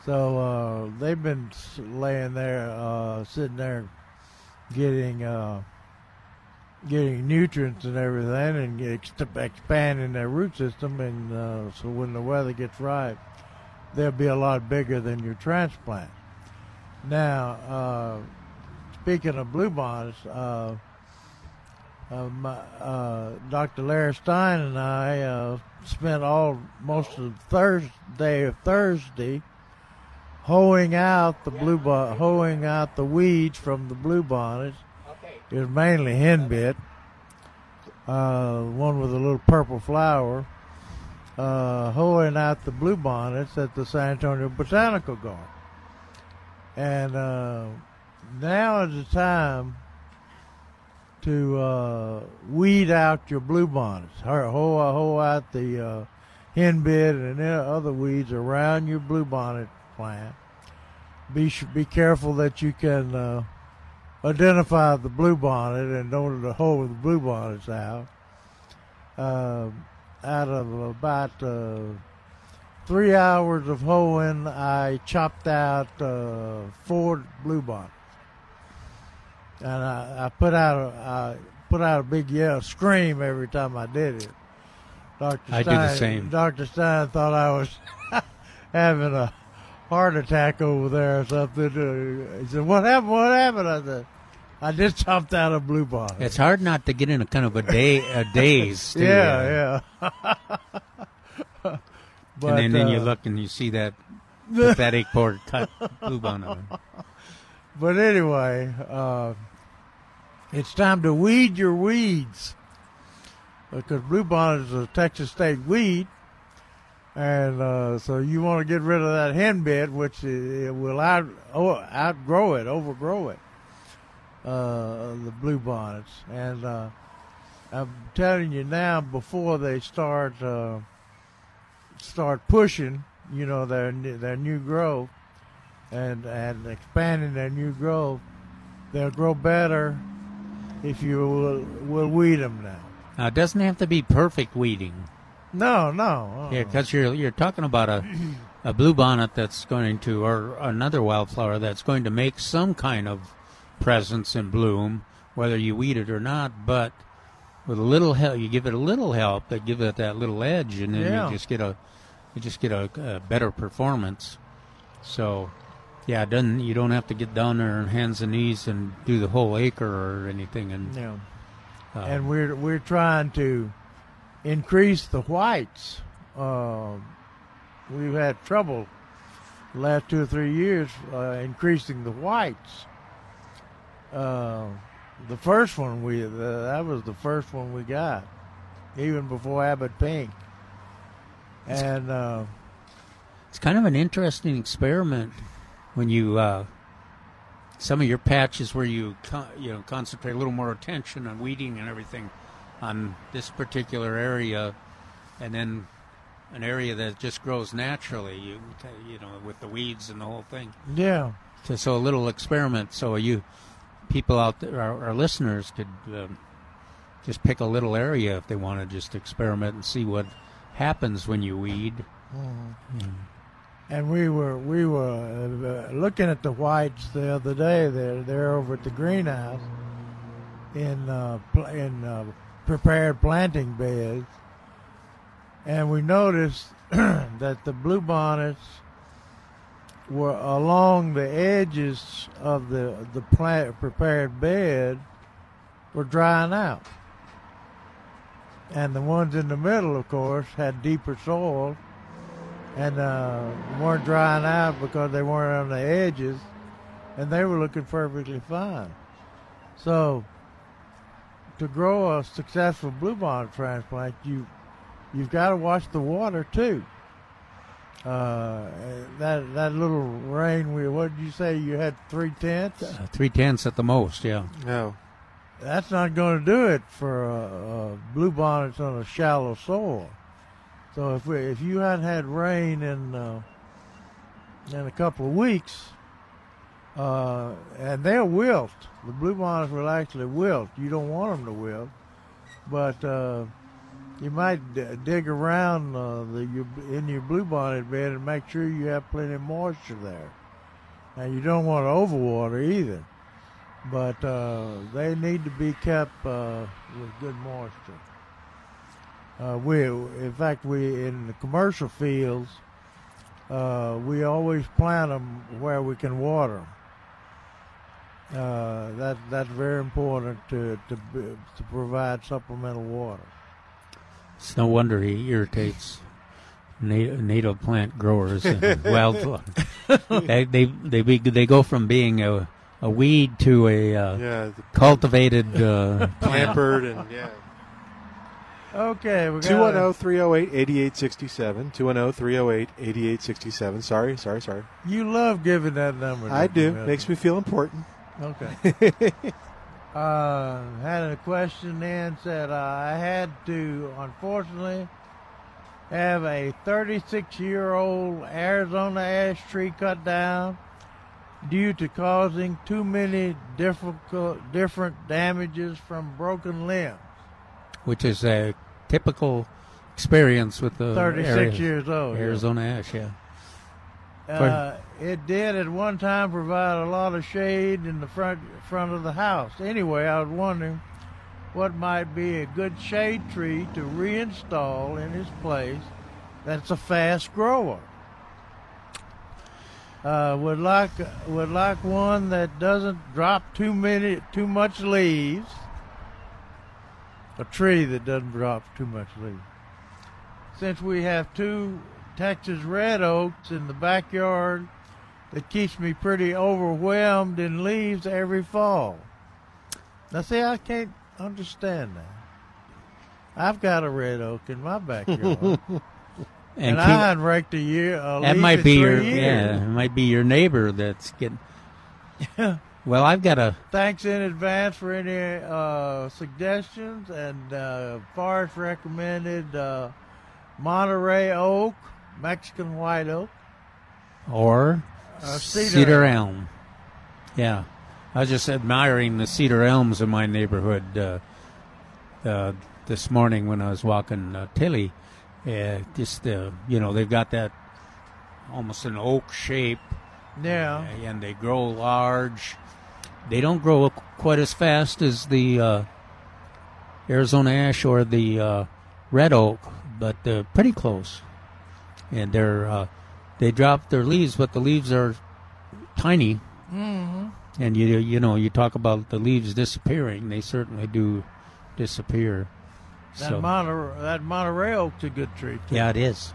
So uh, they've been laying there, uh, sitting there, getting uh, getting nutrients and everything, and ex- expanding their root system. And uh, so when the weather gets right, they'll be a lot bigger than your transplant. Now, uh, speaking of blue bonnets, uh, uh, my, uh, Doctor Larry Stein and I uh, spent all most of Thursday of Thursday hoeing out the blue bon- hoeing out the weeds from the blue bonnets. Okay. It was mainly henbit, uh, one with a little purple flower. Uh, hoeing out the blue bonnets at the San Antonio Botanical Garden. And uh, now is the time to uh, weed out your blue bonnets. Hoe, hoe out the uh, henbit and other weeds around your blue bonnet plant. Be be careful that you can uh, identify the blue bonnet and don't hoe the blue bonnets out. Uh, Out of about uh, three hours of hoeing, I chopped out uh, four bluebonnets, and I, I put out a I put out a big yell, scream every time I did it. Doctor I Stein, do the same. Doctor Stein thought I was having a heart attack over there or something. He said, "What happened? What happened?" I said, I just chopped out a blue bonnet. It's hard not to get in a kind of a day, a daze. yeah, uh, yeah. But, and then, uh, then you look and you see that pathetic poor cut blue bonnet. But anyway, uh, it's time to weed your weeds, because blue bonnet is a Texas state weed, and uh, so you want to get rid of that henbit, which it will out outgrow it, overgrow it. Uh, the blue bonnets, and uh, I'm telling you now, before they start uh, start pushing, you know, their their new growth and and expanding their new growth, they'll grow better if you will, will weed them now. Now, it doesn't have to be perfect weeding. No, no. Uh, yeah, because you're you're talking about a a blue bonnet that's going to, or another wildflower that's going to make some kind of presence and bloom, whether you weed it or not, but with a little help, you give it a little help, that give it that little edge, and then yeah. you just get a, you just get a, a better performance. So, yeah, it doesn't, you don't have to get down there on hands and knees and do the whole acre or anything. And yeah, uh, and we're we're trying to increase the whites. Uh, we've had trouble the last two or three years uh, increasing the whites. Uh, the first one we, uh, that was the first one we got, even before Abbott Pink. And uh, it's kind of an interesting experiment when you uh, some of your patches where you con- you know concentrate a little more attention on weeding and everything on this particular area, and then an area that just grows naturally. You you know with the weeds and the whole thing. Yeah. So, so a little experiment. So you people out there, our, our listeners, could um, just pick a little area if they want to just experiment and see what happens when you weed. Mm-hmm. Mm. And we were we were uh, looking at the whites the other day. They're they're over at the greenhouse in uh, pl- in uh, prepared planting beds, and we noticed that the blue bonnets were along the edges of the the plant prepared bed were drying out. And the ones in the middle, of course, had deeper soil and uh, weren't drying out because they weren't on the edges, and they were looking perfectly fine. So to grow a successful bluebonnet transplant, you, you've got to watch the water, too. Uh, that that little rain, we what did you say, you had three-tenths? Uh, three-tenths at the most, yeah. No. That's not going to do it for uh, uh, bluebonnets on a shallow soil. So if we, if you hadn't had rain in uh, in a couple of weeks, uh, and they'll wilt. The bluebonnets will actually wilt. You don't want them to wilt, but uh, you might d- dig around uh, the your, in your bluebonnet bed and make sure you have plenty of moisture there. And you don't want to overwater either. But uh, they need to be kept uh, with good moisture. Uh, we, in fact, we in the commercial fields, uh, we always plant them where we can water them. Uh, that that's very important to to to provide supplemental water. It's no wonder he irritates native, native plant growers and wildlife. they they they, be, they go from being a A weed to a uh, yeah, cultivated uh, pampered and yeah. Okay, we got two one zero, three zero eight, eight eight six seven two one zero, three zero eight, eight eight six seven Sorry, sorry, sorry. You love giving that number. I do. It makes me feel important. Okay. uh, had a question then said uh, I had to unfortunately have a thirty-six year old Arizona ash tree cut down due to causing too many difficult, different damages from broken limbs. Which is a typical experience with the thirty-six years old Arizona ash, yeah. Uh, it did at one time provide a lot of shade in the front front of the house. Anyway, I was wondering what might be a good shade tree to reinstall in its place that's a fast grower. Uh, would like would like one that doesn't drop too many too much leaves. A tree that doesn't drop too much leaves. Since we have two Texas red oaks in the backyard, that keeps me pretty overwhelmed in leaves every fall. Now, see, I can't understand that. I've got a red oak in my backyard. And, and keep, I hadn't raked a year. A that might be your, years. yeah, it might be your neighbor that's getting. Well, I've got a. Thanks in advance for any uh, suggestions and uh, forest recommended uh, Monterey oak, Mexican white oak, or uh, cedar, cedar elm. elm. Yeah, I was just admiring the cedar elms in my neighborhood uh, uh, this morning when I was walking uh, Tilly. Yeah, just uh, you know, they've got that almost an oak shape. Yeah, and, and they grow large. They don't grow quite as fast as the uh, Arizona ash or the uh, red oak, but they're pretty close. And they're uh, they drop their leaves, but the leaves are tiny. Mm-hmm. And you you know you talk about the leaves disappearing. They certainly do disappear. That, so, mono, that Monterey oak's a good tree, too. Yeah, it is.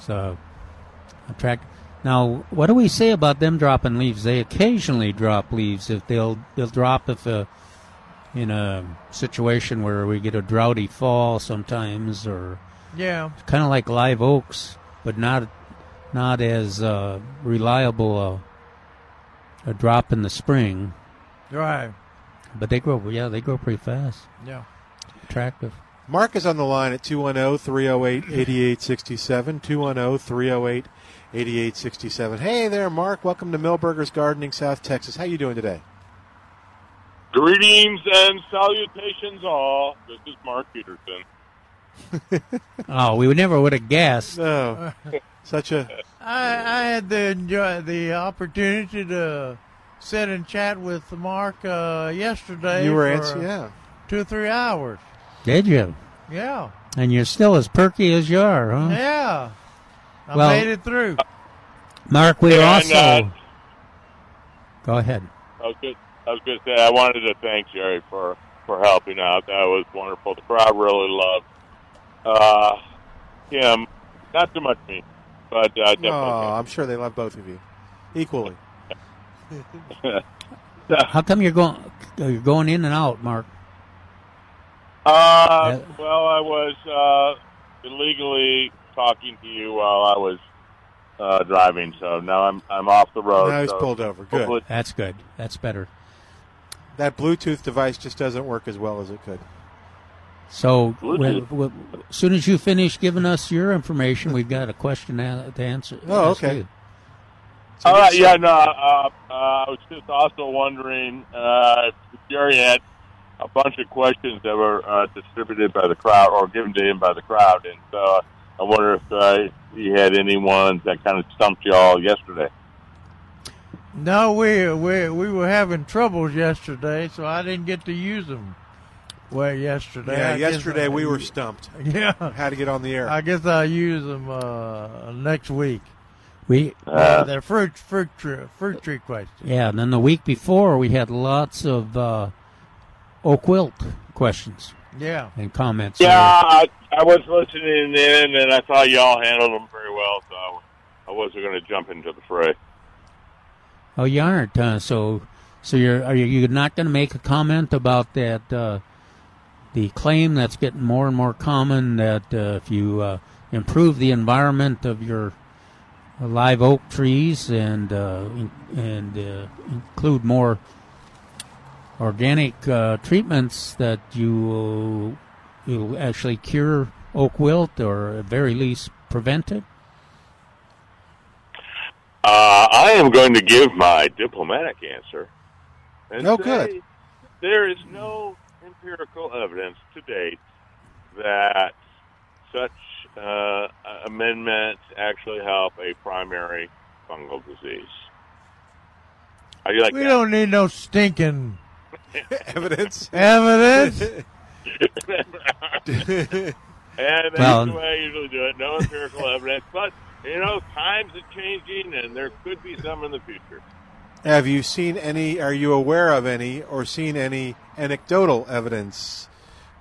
So, attract. Now, what do we say about them dropping leaves? They occasionally drop leaves. If they'll they'll drop if a, in a situation where we get a droughty fall sometimes, or yeah, kind of like live oaks, but not not as uh, reliable a, a drop in the spring. Right. But they grow. Yeah, they grow pretty fast. Yeah. Attractive. Mark is on the line at two one zero, three zero eight, eight eight six seven, two one zero, three zero eight, eight eight six seven. Hey there, Mark. Welcome to Milberger's Gardening, South Texas. How you doing today? Greetings and salutations all. This is Mark Peterson. Oh, we never would have guessed. No. Such a... I, I had the, enjoy, the opportunity to sit and chat with Mark uh, yesterday. You were answer, yeah. Two or three hours. Did you? Yeah. And you're still as perky as you are, huh? Yeah. I well, made it through. Mark, we and, also... Uh, Go ahead. I was just, I was going to say, I wanted to thank Jerry for, for helping out. That was wonderful. The crowd really loved uh, him. Not so much me, but uh, definitely. Oh, I'm sure they love both of you equally. How come you're going, you're going in and out, Mark? Uh, well, I was uh, illegally talking to you while I was uh, driving, so now I'm I'm off the road. Now he's so pulled over. Good. That's good. That's better. That Bluetooth device just doesn't work as well as it could. So, when, when, as soon as you finish giving us your information, we've got a question to answer. Oh, okay. So all right. Yeah. No. Uh, uh, I was just also wondering uh, if Jerry had a bunch of questions that were uh, distributed by the crowd or given to him by the crowd. And so uh, I wonder if uh, he had any ones that kind of stumped you all yesterday. No, we, we we were having troubles yesterday, so I didn't get to use them well yesterday. Yeah, I yesterday I, we were stumped. Yeah. How to get on the air. I guess I'll use them uh, next week. We uh, uh, They're fruit, fruit, fruit tree questions. Yeah, and then the week before we had lots of... Uh, oak wilt questions, yeah, and comments. Yeah, I, I was listening in, and I thought y'all handled them very well, so I wasn't going to jump into the fray. Oh, you aren't. Uh, so, so you're are you you're not going to make a comment about that uh, the claim that's getting more and more common that uh, if you uh, improve the environment of your live oak trees and uh, and uh, include more organic uh, treatments that you uh, you actually cure oak wilt or at very least prevent it? Uh, I am going to give my diplomatic answer. And oh, good. There is no empirical evidence to date that such uh, amendments actually help a primary fungal disease. Are you like we that? Don't need no stinking... Evidence. Evidence. And that's well, the way I usually do it. No empirical evidence. But, you know, times are changing, and there could be some in the future. Have you seen any, are you aware of any, or seen any anecdotal evidence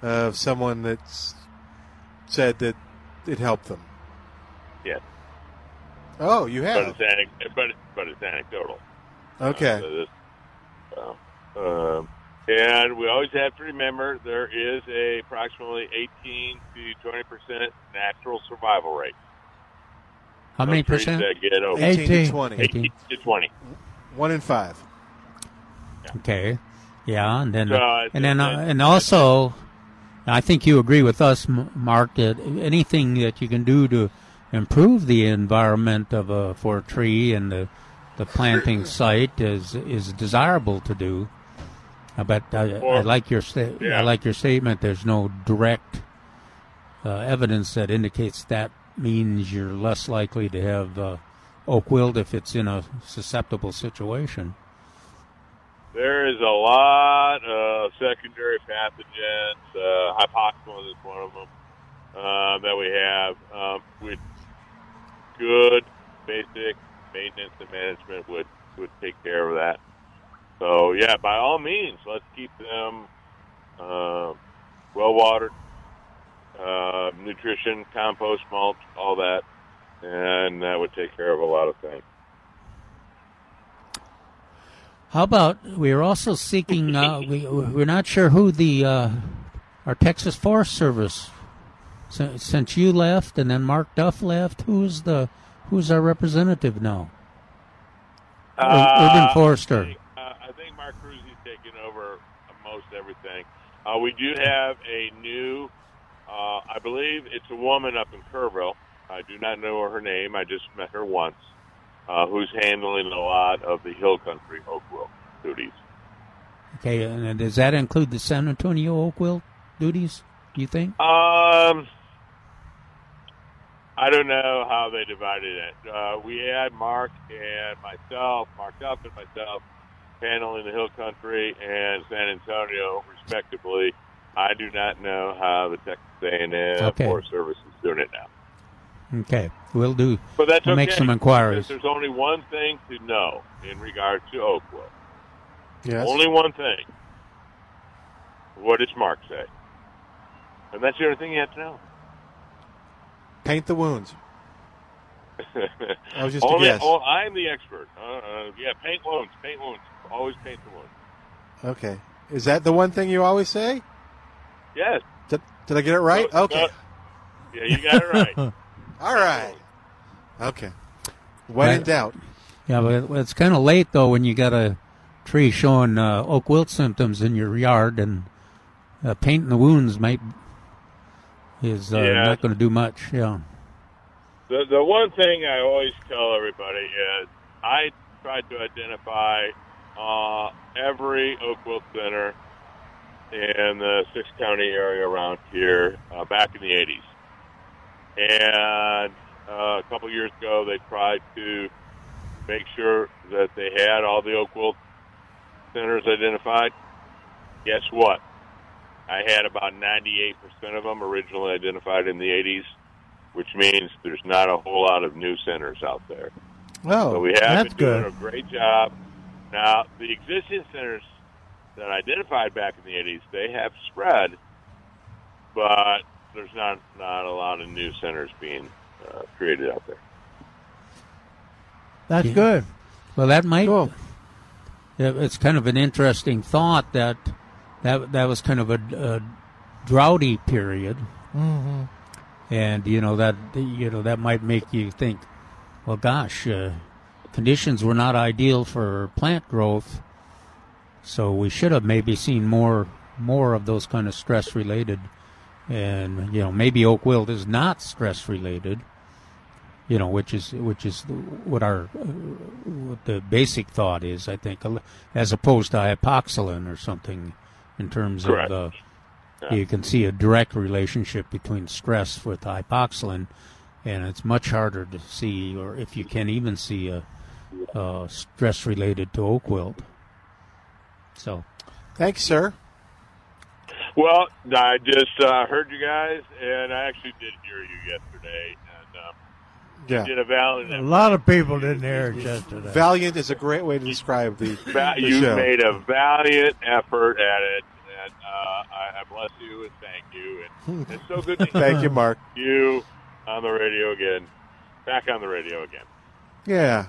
of someone that's said that it helped them? Yes. Oh, you have. But it's, anec- but, but it's anecdotal. Okay. Uh, so this, uh, Uh, and we always have to remember there is a approximately eighteen to twenty percent natural survival rate. How many percent? eighteen to twenty eighteen to twenty One in five. Yeah. Okay. Yeah, and then so, and, and then uh, and also I think you agree with us, Mark, that anything that you can do to improve the environment of a for a tree and the the planting site is is desirable to do. But I, or, I like your sta- yeah. I like your statement. There's no direct uh, evidence that indicates that means you're less likely to have uh, oak wilt if it's in a susceptible situation. There is a lot of secondary pathogens. Uh, hypoxylin is one of them uh, that we have um, with good basic maintenance and management would, would take care of that. So, yeah, by all means, let's keep them uh, well-watered, uh, nutrition, compost, mulch, all that, and that would take care of a lot of things. How about we're also seeking? Uh, we we're not sure who the uh, our Texas Forest Service since, since you left, and then Mark Duff left. Who's the who's our representative now? Uh, Urban Forester. I think, uh, I think Mark Cruzzi's taking over most everything. Uh, we do have a new, uh, I believe it's a woman up in Kerrville. I do not know her name. I just met her once, uh, who's handling a lot of the Hill Country oak wilt duties. Okay, and does that include the San Antonio oak wilt duties, do you think? Um, I don't know how they divided it. Uh, we had Mark and myself, Mark Duff and myself, handling the Hill Country and San Antonio, respectively. I do not know how the Texas A and M okay. Forest Service is doing it now. Okay, we'll do. But that's we'll okay. make some inquiries. There's only one thing to know in regard to oak wilt. Yes. Only one thing. What does Mark say? And that's the only thing you have to know. Paint the wounds. I was just Only, a guess. Oh, I'm the expert. Uh, uh, yeah, paint wounds, paint wounds. Always paint the wounds. Okay. Is that the one thing you always say? Yes. Did, did I get it right? No, okay. No. Yeah, you got it right. All right. Okay. When right. in doubt. Yeah, but it's kind of late, though, when you got a tree showing uh, oak wilt symptoms in your yard, and uh, painting the wounds might is uh, yeah. not going to do much. Yeah. The the one thing I always tell everybody is I try to identify uh, every oak wilt center in the six-county area around here uh, back in the eighties. And uh, a couple of years ago, they tried to make sure that they had all the oak wilt centers identified. Guess what? I had about ninety-eight percent of them originally identified in the eighties. Which means there's not a whole lot of new centers out there. Oh, so we have been doing a great job. Now, the existing centers that I identified back in the eighties, they have spread, but there's not, not a lot of new centers being uh, created out there. That's yeah. good. Well, that might cool. It's kind of an interesting thought that that, that was kind of a, a droughty period. Mm-hmm. And you know that you know that might make you think, well, gosh, uh, conditions were not ideal for plant growth, so we should have maybe seen more more of those kind of stress related, and you know maybe oak wilt is not stress related, you know which is which is what our what the basic thought is, I think, as opposed to hypoxylin or something, in terms Correct. of. Uh, You can see a direct relationship between stress with hypoxylin, and it's much harder to see, or if you can even see, a, a stress related to oak wilt. So, thanks, sir. Well, I just uh, heard you guys, and I actually did hear you yesterday, and um, yeah, did a valiant. A lot of people didn't hear it yesterday. Valiant is a great way to describe the. the you show. Made a valiant effort at it. And, uh, I bless you and thank you. And it's so good to hear thank you, Mark. You on the radio again, back on the radio again. Yeah,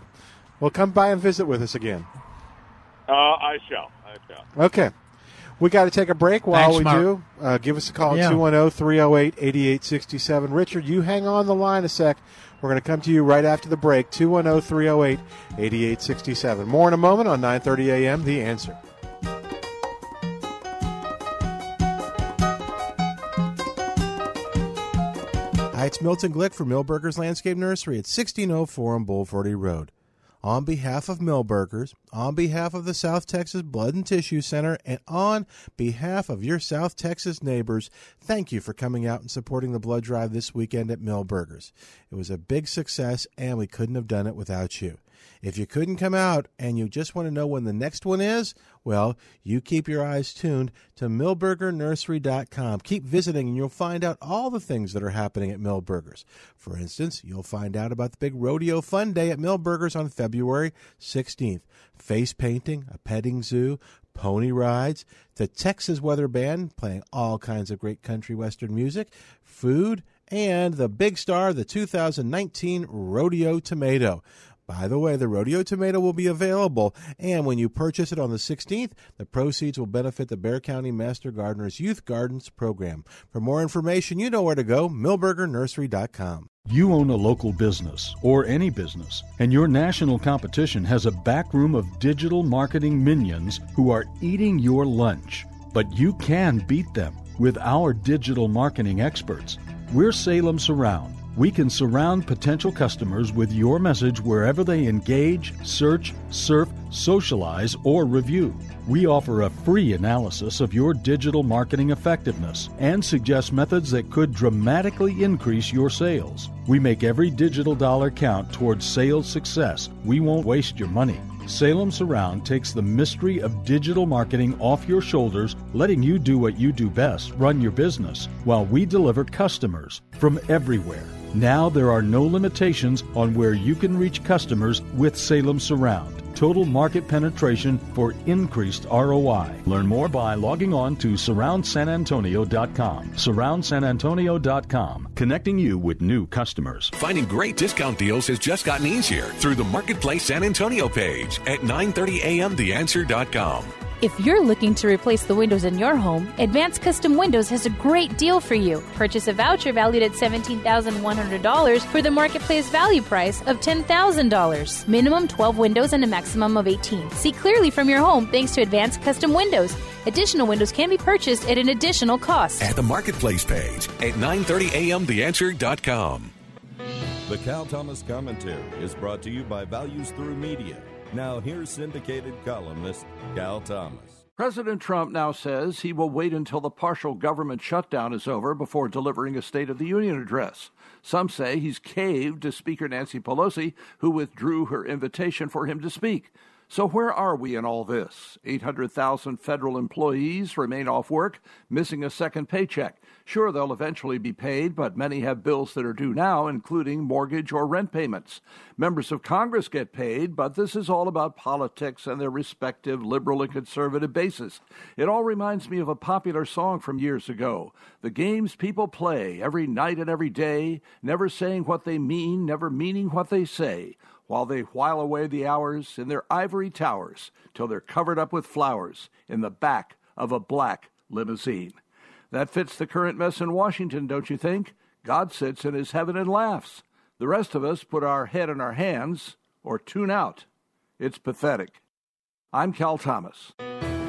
well, come by and visit with us again. Uh, I shall. I shall. Okay, we got to take a break. While Thanks, we Mark. do, uh, give us a call at two one zero, three zero eight, eight eight six seven. Richard, you hang on the line a sec. We're going to come to you right after the break. two one zero, three zero eight, eight eight six seven. More in a moment on nine thirty a m The Answer. It's Milton Glick from Milberger's Landscape Nursery at sixteen oh four on Bulverde Road. On behalf of Milberger's, on behalf of the South Texas Blood and Tissue Center, and on behalf of your South Texas neighbors, thank you for coming out and supporting the blood drive this weekend at Milberger's. It was a big success, and we couldn't have done it without you. If you couldn't come out and you just want to know when the next one is, well, you keep your eyes tuned to Milberger Nursery dot com. Keep visiting and you'll find out all the things that are happening at Milberger's. For instance, you'll find out about the big rodeo fun day at Milberger's on February sixteenth. Face painting, a petting zoo, pony rides, the Texas Weather Band playing all kinds of great country western music, food, and the big star, the two thousand nineteen Rodeo Tomato. By the way, the Rodeo Tomato will be available, and when you purchase it on the sixteenth, the proceeds will benefit the Bexar County Master Gardeners Youth Gardens Program. For more information, you know where to go, Milberger Nursery dot com. You own a local business, or any business, and your national competition has a backroom of digital marketing minions who are eating your lunch. But you can beat them with our digital marketing experts. We're Salem Surround. We can surround potential customers with your message wherever they engage, search, surf, socialize, or review. We offer a free analysis of your digital marketing effectiveness and suggest methods that could dramatically increase your sales. We make every digital dollar count towards sales success. We won't waste your money. Salem Surround takes the mystery of digital marketing off your shoulders, letting you do what you do best, run your business, while we deliver customers from everywhere. Now there are no limitations on where you can reach customers with Salem Surround. Total market penetration for increased R O I. Learn more by logging on to surround san antonio dot com. surround san antonio dot com. Connecting you with new customers. Finding great discount deals has just gotten easier through the Marketplace San Antonio page at nine thirty a m the answer dot com. If you're looking to replace the windows in your home, Advanced Custom Windows has a great deal for you. Purchase a voucher valued at seventeen thousand one hundred dollars for the marketplace value price of ten thousand dollars. Minimum twelve windows and a maximum of eighteen. See clearly from your home thanks to Advanced Custom Windows. Additional windows can be purchased at an additional cost. At the marketplace page at nine thirty a m the answer dot com. The Cal Thomas Commentary is brought to you by Values Through Media. Now, here's syndicated columnist Cal Thomas. President Trump now says he will wait until the partial government shutdown is over before delivering a State of the Union address. Some say he's caved to Speaker Nancy Pelosi, who withdrew her invitation for him to speak. So where are we in all this? eight hundred thousand federal employees remain off work, missing a second paycheck. Sure, they'll eventually be paid, but many have bills that are due now, including mortgage or rent payments. Members of Congress get paid, but this is all about politics and their respective liberal and conservative bases. It all reminds me of a popular song from years ago. The games people play every night and every day, never saying what they mean, never meaning what they say, while they while away the hours in their ivory towers till they're covered up with flowers in the back of a black limousine. That fits the current mess in Washington, don't you think? God sits in his heaven and laughs. The rest of us put our head in our hands or tune out. It's pathetic. I'm Cal Thomas.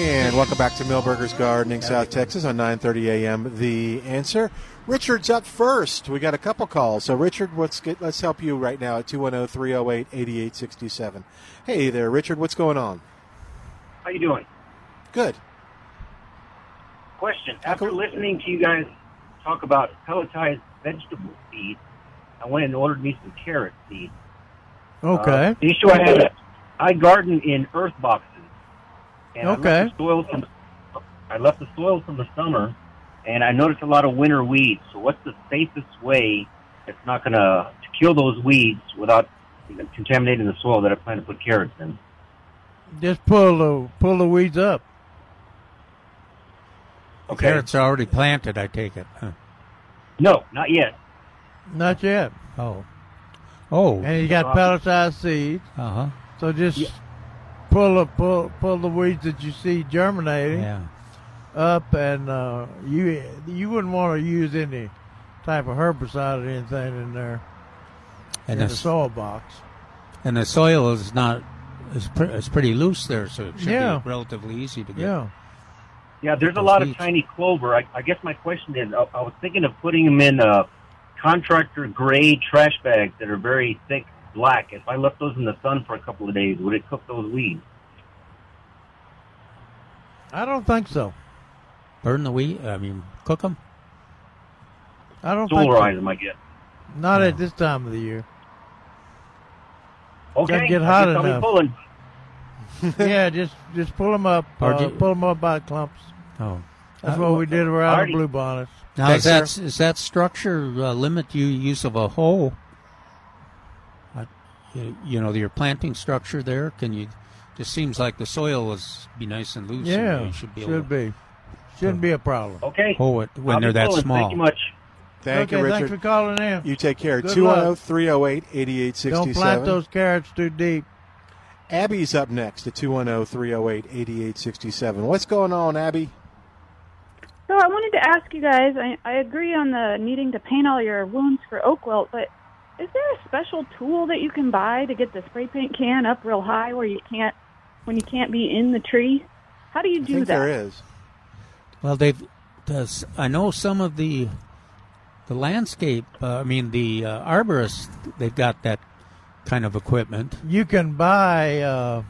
And welcome back to Milberger's Gardening, South Texas on nine thirty a m The Answer. Richard's up first. We got a couple calls. So, Richard, let's, get, let's help you right now at two one zero three zero eight eight eight six seven. Hey there, Richard. What's going on? How you doing? Good. Question. After listening to you guys talk about pelletized vegetable seed, I went and ordered me some carrot seed. Okay. Uh, the issue I had, I garden in earth boxes. And okay. I left, the soil from, I left the soil from the summer, and I noticed a lot of winter weeds. So what's the safest way that's not going to kill those weeds without contaminating the soil that I plan to put carrots in? Just pull the, pull the weeds up. Okay. The carrots are already planted, I take it. Huh? No, not yet. Not yet. Oh. Oh. And you got uh, pelletized seeds. Uh-huh. So just... Yeah. Pull, a, pull, pull the weeds that you see germinating yeah. up, and uh, you you wouldn't want to use any type of herbicide or anything in there and in the, the soil box. And the soil is not is pre, it's pretty loose there, so it should yeah. be relatively easy to get. Yeah, yeah. There's a lot weeds. of tiny clover. I, I guess my question is, I, I was thinking of putting them in uh, contractor grade trash bags that are very thick. Black. If I left those in the sun for a couple of days, would it cook those weeds? I don't think so. Burn the wheat? I mean, cook them? I don't think so. Them, I guess. Not yeah. at this time of the year. Okay. Doesn't get hot enough. Pulling. yeah, just just pull them up. Uh, you, pull them up by clumps. Oh, that's what we did around the blue bonnets. Now, is that, is that structure uh, limit you use of a hole? I, you, you know, your planting structure there. Can you? Just seems like the soil is be nice and loose. Yeah, and you should be. Should able to, be. Shouldn't so, be a problem. Okay. Hole it when I'll they're that pulling. small. Thank you much. Thank okay, you, Richard. Thanks for calling in. You take care. two one zero, three zero eight, eight eight six seven. Don't plant those carrots too deep. Abby's up next at two one zero, three zero eight, eight eight six seven. What's going on, Abby? So I wanted to ask you guys, I, I agree on the needing to paint all your wounds for oak wilt, but is there a special tool that you can buy to get the spray paint can up real high where you can't, when you can't be in the tree? How do you do I think that? There is. Well, they've, does, I know some of the the landscape, uh, I mean the uh, arborists, they've got that kind of equipment. You can buy, uh,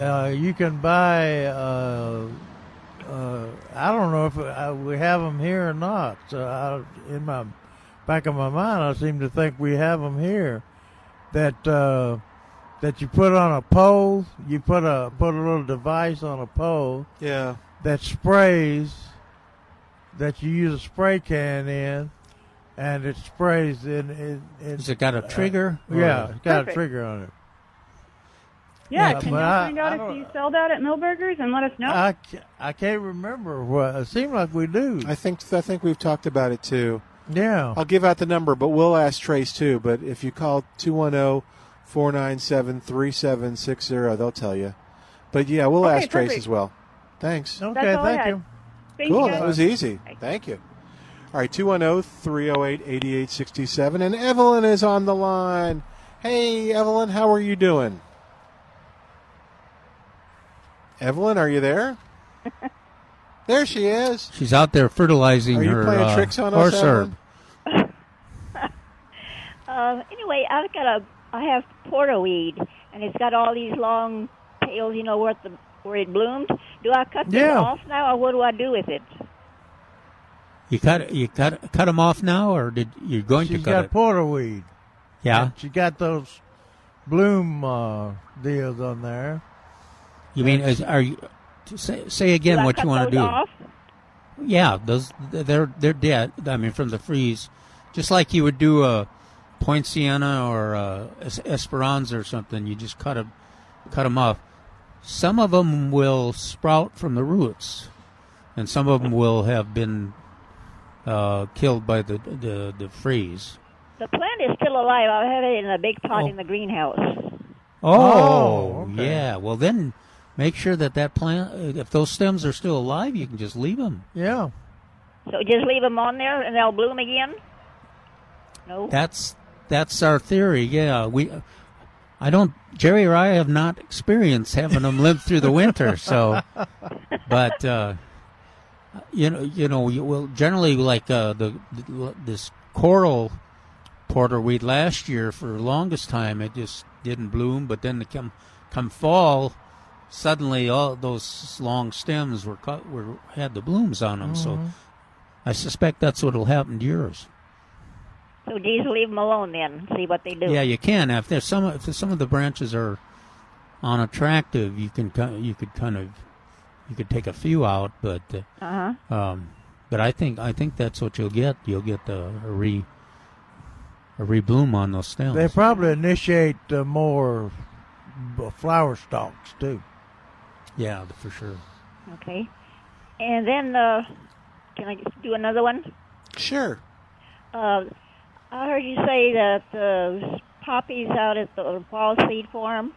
uh, you can buy. Uh, uh, I don't know if uh, we have them here or not. So I, in my back of my mind, I seem to think we have them here. That uh, that you put on a pole, you put a put a little device on a pole. Yeah. That sprays. That you use a spray can in. And it sprays in. in, in Has it got a trigger? Uh, yeah, it's got Perfect. a trigger on it. Yeah, yeah can you I, find out if you sell that at Milberger's and let us know? I, I can't remember. What, it seemed like we do. I think I think we've talked about it, too. Yeah. I'll give out the number, but we'll ask Trace, too. But if you call two one zero, four nine seven, three seven six zero, they'll tell you. But, yeah, we'll okay, ask perfect. Trace as well. Thanks. Okay, That's all thank I had. you. Thank cool, you that was easy. Thanks. Thank you. All right, two one zero, three zero eight, eight eight six seven. And Evelyn is on the line. Hey, Evelyn, how are you doing? Evelyn, are you there? There she is. She's out there fertilizing her. Are you her, playing uh, tricks on us, Evelyn? uh, anyway, I've got a, I have porterweed, and it's got all these long tails, you know, where, the, where it bloomed. Do I cut yeah. them off now, or what do I do with it? You cut you cut cut them off now, or did you're going She's to cut it? She's got porterweed. Yeah, and she got those bloom uh, deals on there. You mean is, are you say say again do what I cut you want those to do? Off? Yeah, those they're they're dead. I mean from the freeze, just like you would do a poinciana or a esperanza or something. You just cut them cut them off. Some of them will sprout from the roots, and some of them will have been. Uh, killed by the, the the freeze. The plant is still alive. I have it in a big pot oh. in the greenhouse. Oh, oh okay. yeah. Well, then make sure that that plant, if those stems are still alive, you can just leave them. Yeah. So just leave them on there, and they'll bloom again. No. That's that's our theory. Yeah. We, I don't. Jerry or I have not experienced having them live through the winter. So, but. Uh, You know, you know, you will generally like uh, the, the this coral porterweed last year for the longest time it just didn't bloom, but then the come come fall, suddenly all those long stems were cut, were had the blooms on them. Mm-hmm. So I suspect that's what'll happen to yours. So just leave them alone then, see what they do. Yeah, you can. If there's some if some of the branches are unattractive, you can you could kind of. You could take a few out, but uh, uh-huh. um, but I think I think that's what you'll get. You'll get a, a re a rebloom on those stems. They probably initiate uh, more flower stalks too. Yeah, for sure. Okay, and then uh, can I do another one? Sure. Uh, I heard you say that the poppies out at the Wall Seed Farm,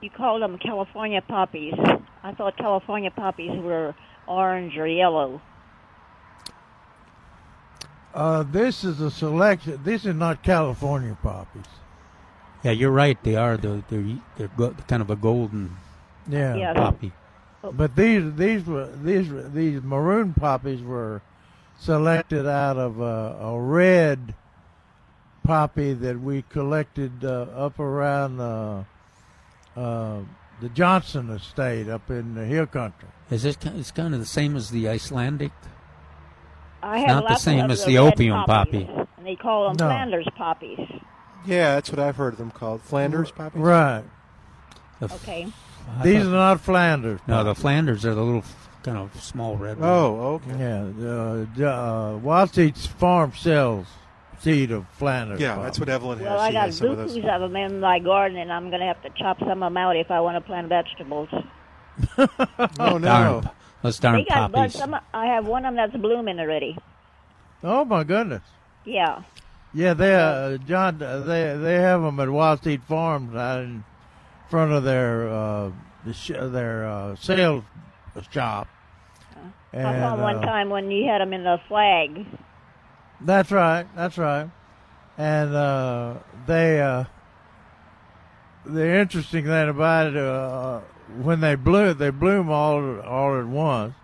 you call them California poppies. I thought California poppies were orange or yellow. Uh, this is a selection. This is not California poppies. Yeah, you're right. They are. They're, they're, they're go, kind of a golden yeah. yeah. poppy. But these these were these these maroon poppies were selected out of a, a red poppy that we collected uh, up around. Uh, uh, the Johnson estate up in the Hill Country. Is it? It's kind of the same as the Icelandic. I have not the same as the opium poppies, poppy. And they call them no. Flanders poppies. Yeah, that's what I've heard of them called. Flanders poppies? Right. The f- okay. These thought, are not Flanders. No, the Flanders are the little kind of small red ones. Oh, okay. Yeah. Uh, uh, Watsy's farm sells seed of Flanders. Yeah, poppies. That's what Evelyn has. Well, I got bukus of, of them in my garden, and I'm going to have to chop some of them out if I want to plant vegetables. Oh, no. Darn. Those darn they got poppies. Some, I have one of them that's blooming already. Oh, my goodness. Yeah. Yeah, they uh, John. They they have them at Waseed Farms out in front of their uh, their uh, sales shop. I saw uh, one time when you had them in the flag. That's right. That's right. And uh, they uh, the interesting thing about it uh, when they bloom, they bloom all all at once.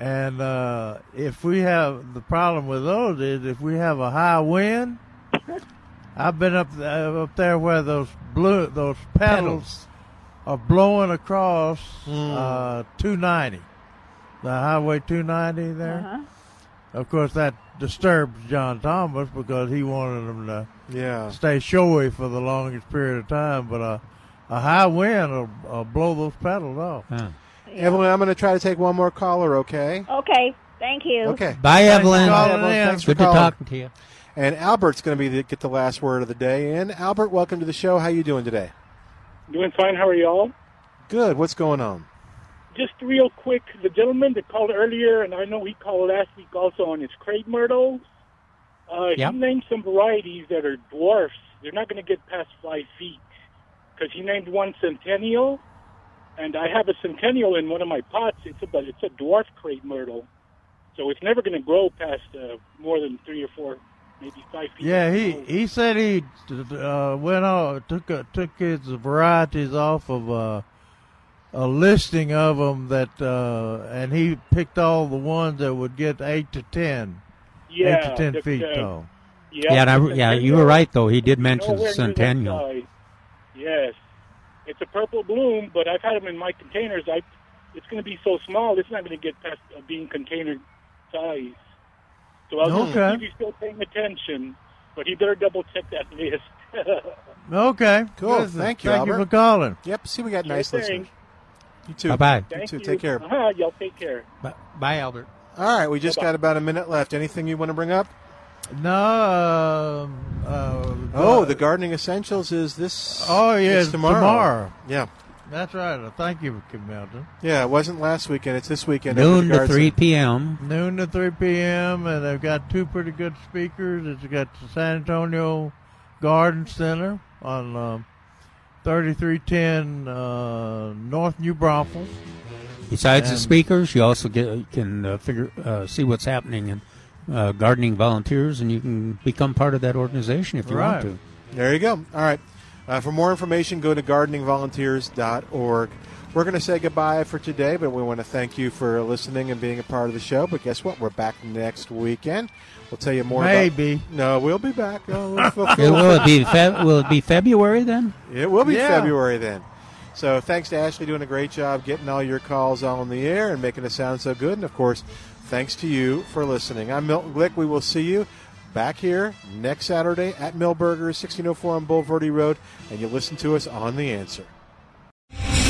And uh, if we have the problem with those is if we have a high wind, I've been up there, up there where those blue those petals, petals. are blowing across mm. uh, two ninety, the highway two ninety there. Uh-huh. Of course, that disturbs John Thomas because he wanted them to yeah. stay showy for the longest period of time. But uh, a high wind will, will blow those petals off. Huh. Yeah. Evelyn, I'm going to try to take one more caller, okay? Okay. Thank you. Okay. Bye, Evelyn. Bye, Evelyn. Thanks for Good calling. Good to talk to you. And Albert's going to be the, get the last word of the day. And, Albert, welcome to the show. How you doing today? Doing fine. How are y'all? Good. What's going on? Just real quick, the gentleman that called earlier, and I know he called last week also on his crepe myrtles, uh, yep. he named some varieties that are dwarfs. They're not going to get past five feet because he named one Centennial. And I have a Centennial in one of my pots. It's a, but it's a dwarf crepe myrtle, so it's never going to grow past uh, more than three or four, maybe five feet. Yeah, he, he said he uh, went on took a, took his varieties off of uh, a listing of them that, uh, and he picked all the ones that would get eight to ten, yeah, eight to ten the, feet uh, tall. Yeah, yeah, and I, yeah, you were right though. He did mention Centennial. Yes. It's a purple bloom, but I've had them in my containers. I, it's going to be so small, it's not going to get past uh, being container size. So I was okay. going to see if he's still paying attention, but he better double-check that list. Okay. Cool. Listen, Thank you, Thank Albert. you for calling. Yep. See, we got sure nice thing. listeners. You too. Bye-bye. Thank you too. You. Take care. Uh-huh. Y'all take care. Bye. Bye, Albert. All right. We just Bye-bye. got about a minute left. Anything you want to bring up? No. Uh, uh, oh, the Gardening Essentials is this. Oh, yeah, it's tomorrow. tomorrow. Yeah. That's right. Thank you, Milton. Yeah, it wasn't last weekend. It's this weekend. Noon to three p.m. Noon to three p.m. And they've got two pretty good speakers. It's got the San Antonio Garden Center on um, thirty-three ten uh, North New Braunfels. Besides and the speakers, you also get, can uh, figure uh, see what's happening in Uh, gardening volunteers, and you can become part of that organization if you right. want to. There you go. All right. Uh, for more information, go to gardening volunteers dot org. We're going to say goodbye for today, but we want to thank you for listening and being a part of the show. But guess what? We're back next weekend. We'll tell you more. Maybe. About, no, we'll be back. Oh, we'll, we'll, we'll, will, it be Fe- will it be February then? It will be yeah. February then. So thanks to Ashley doing a great job getting all your calls on the air and making it sound so good. And, of course, thanks to you for listening. I'm Milton Glick. We will see you back here next Saturday at Milberger's, sixteen oh four on Boulevardy Road, and you'll listen to us on The Answer.